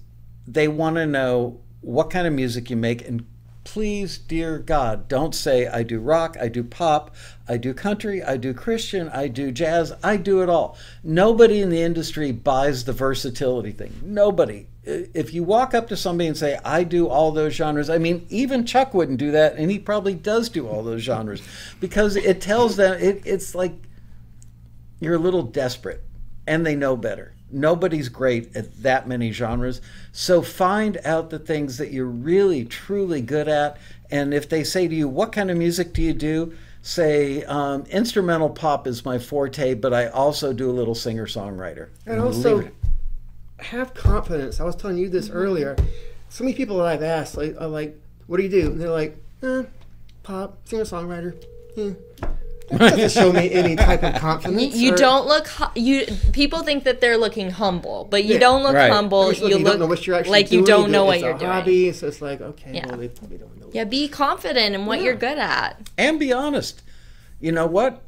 they want to know what kind of music you make, and please, dear God, don't say I do rock, I do pop, I do country, I do Christian, I do jazz, I do it all. Nobody in the industry buys the versatility thing. Nobody. If you walk up to somebody and say, I do all those genres, I mean, even Chuck wouldn't do that, and he probably does do all those genres, because it tells them, it's like you're a little desperate, and they know better. Nobody's great at that many genres. So find out the things that you're really, truly good at, and if they say to you, what kind of music do you do? Say, instrumental pop is my forte, but I also do a little singer-songwriter. And also, have confidence. I was telling you this earlier. So many people that I've asked are like, what do you do? And they're like, pop, singer-songwriter. That doesn't show me any type of confidence. You don't look, people think that they're looking humble, but you don't look humble. You look like you don't know what you're doing. Hobby, so it's like, okay, well, they probably don't know. Yeah, be confident in what you're good at. And be honest. You know what?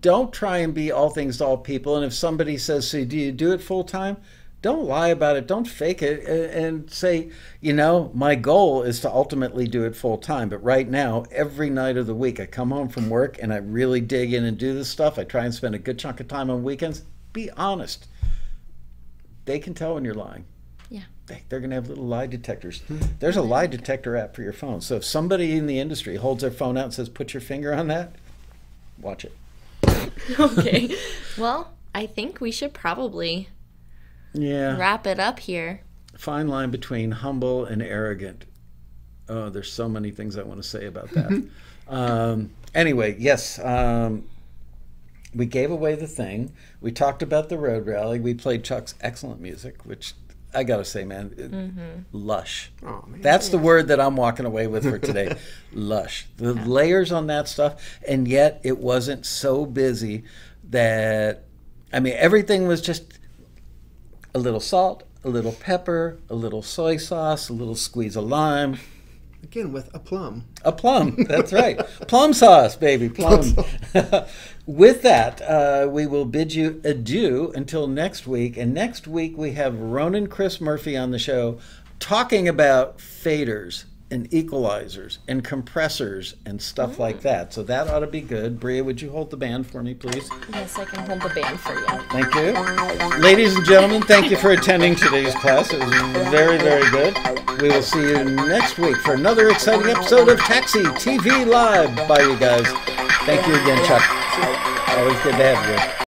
Don't try and be all things to all people. And if somebody says, so do you do it full time? Don't lie about it. Don't fake it, and say, you know, my goal is to ultimately do it full time. But right now, every night of the week, I come home from work and I really dig in and do this stuff. I try and spend a good chunk of time on weekends. Be honest. They can tell when you're lying. Yeah. They're going to have little lie detectors. There's a lie detector app for your phone. So if somebody in the industry holds their phone out and says, put your finger on that, watch it. Okay. Well, I think we should probably wrap it up here. Fine line between humble and arrogant. Oh, there's so many things I want to say about that. Anyway, yes, we gave away the thing. We talked about the road rally. We played Chuck's excellent music, which I got to say, man, lush. Oh, man. That's the word that I'm walking away with for today. Lush. The layers on that stuff, and yet it wasn't so busy that, I mean, everything was just a little salt, a little pepper, a little soy sauce, a little squeeze of lime. Again, with a plum. A plum, that's right. Plum sauce, baby, plum. With that, we will bid you adieu until next week. And next week, we have Ronan Chris Murphy on the show talking about faders and equalizers and compressors and stuff like that. So that ought to be good. Bria, would you hold the band for me, please? Yes, I can hold the band for you. Thank you. Ladies and gentlemen, thank you for attending today's class. It was very, very good. We will see you next week for another exciting episode of Taxi TV Live. Bye, you guys. Thank you again, Chuck. Always good to have you.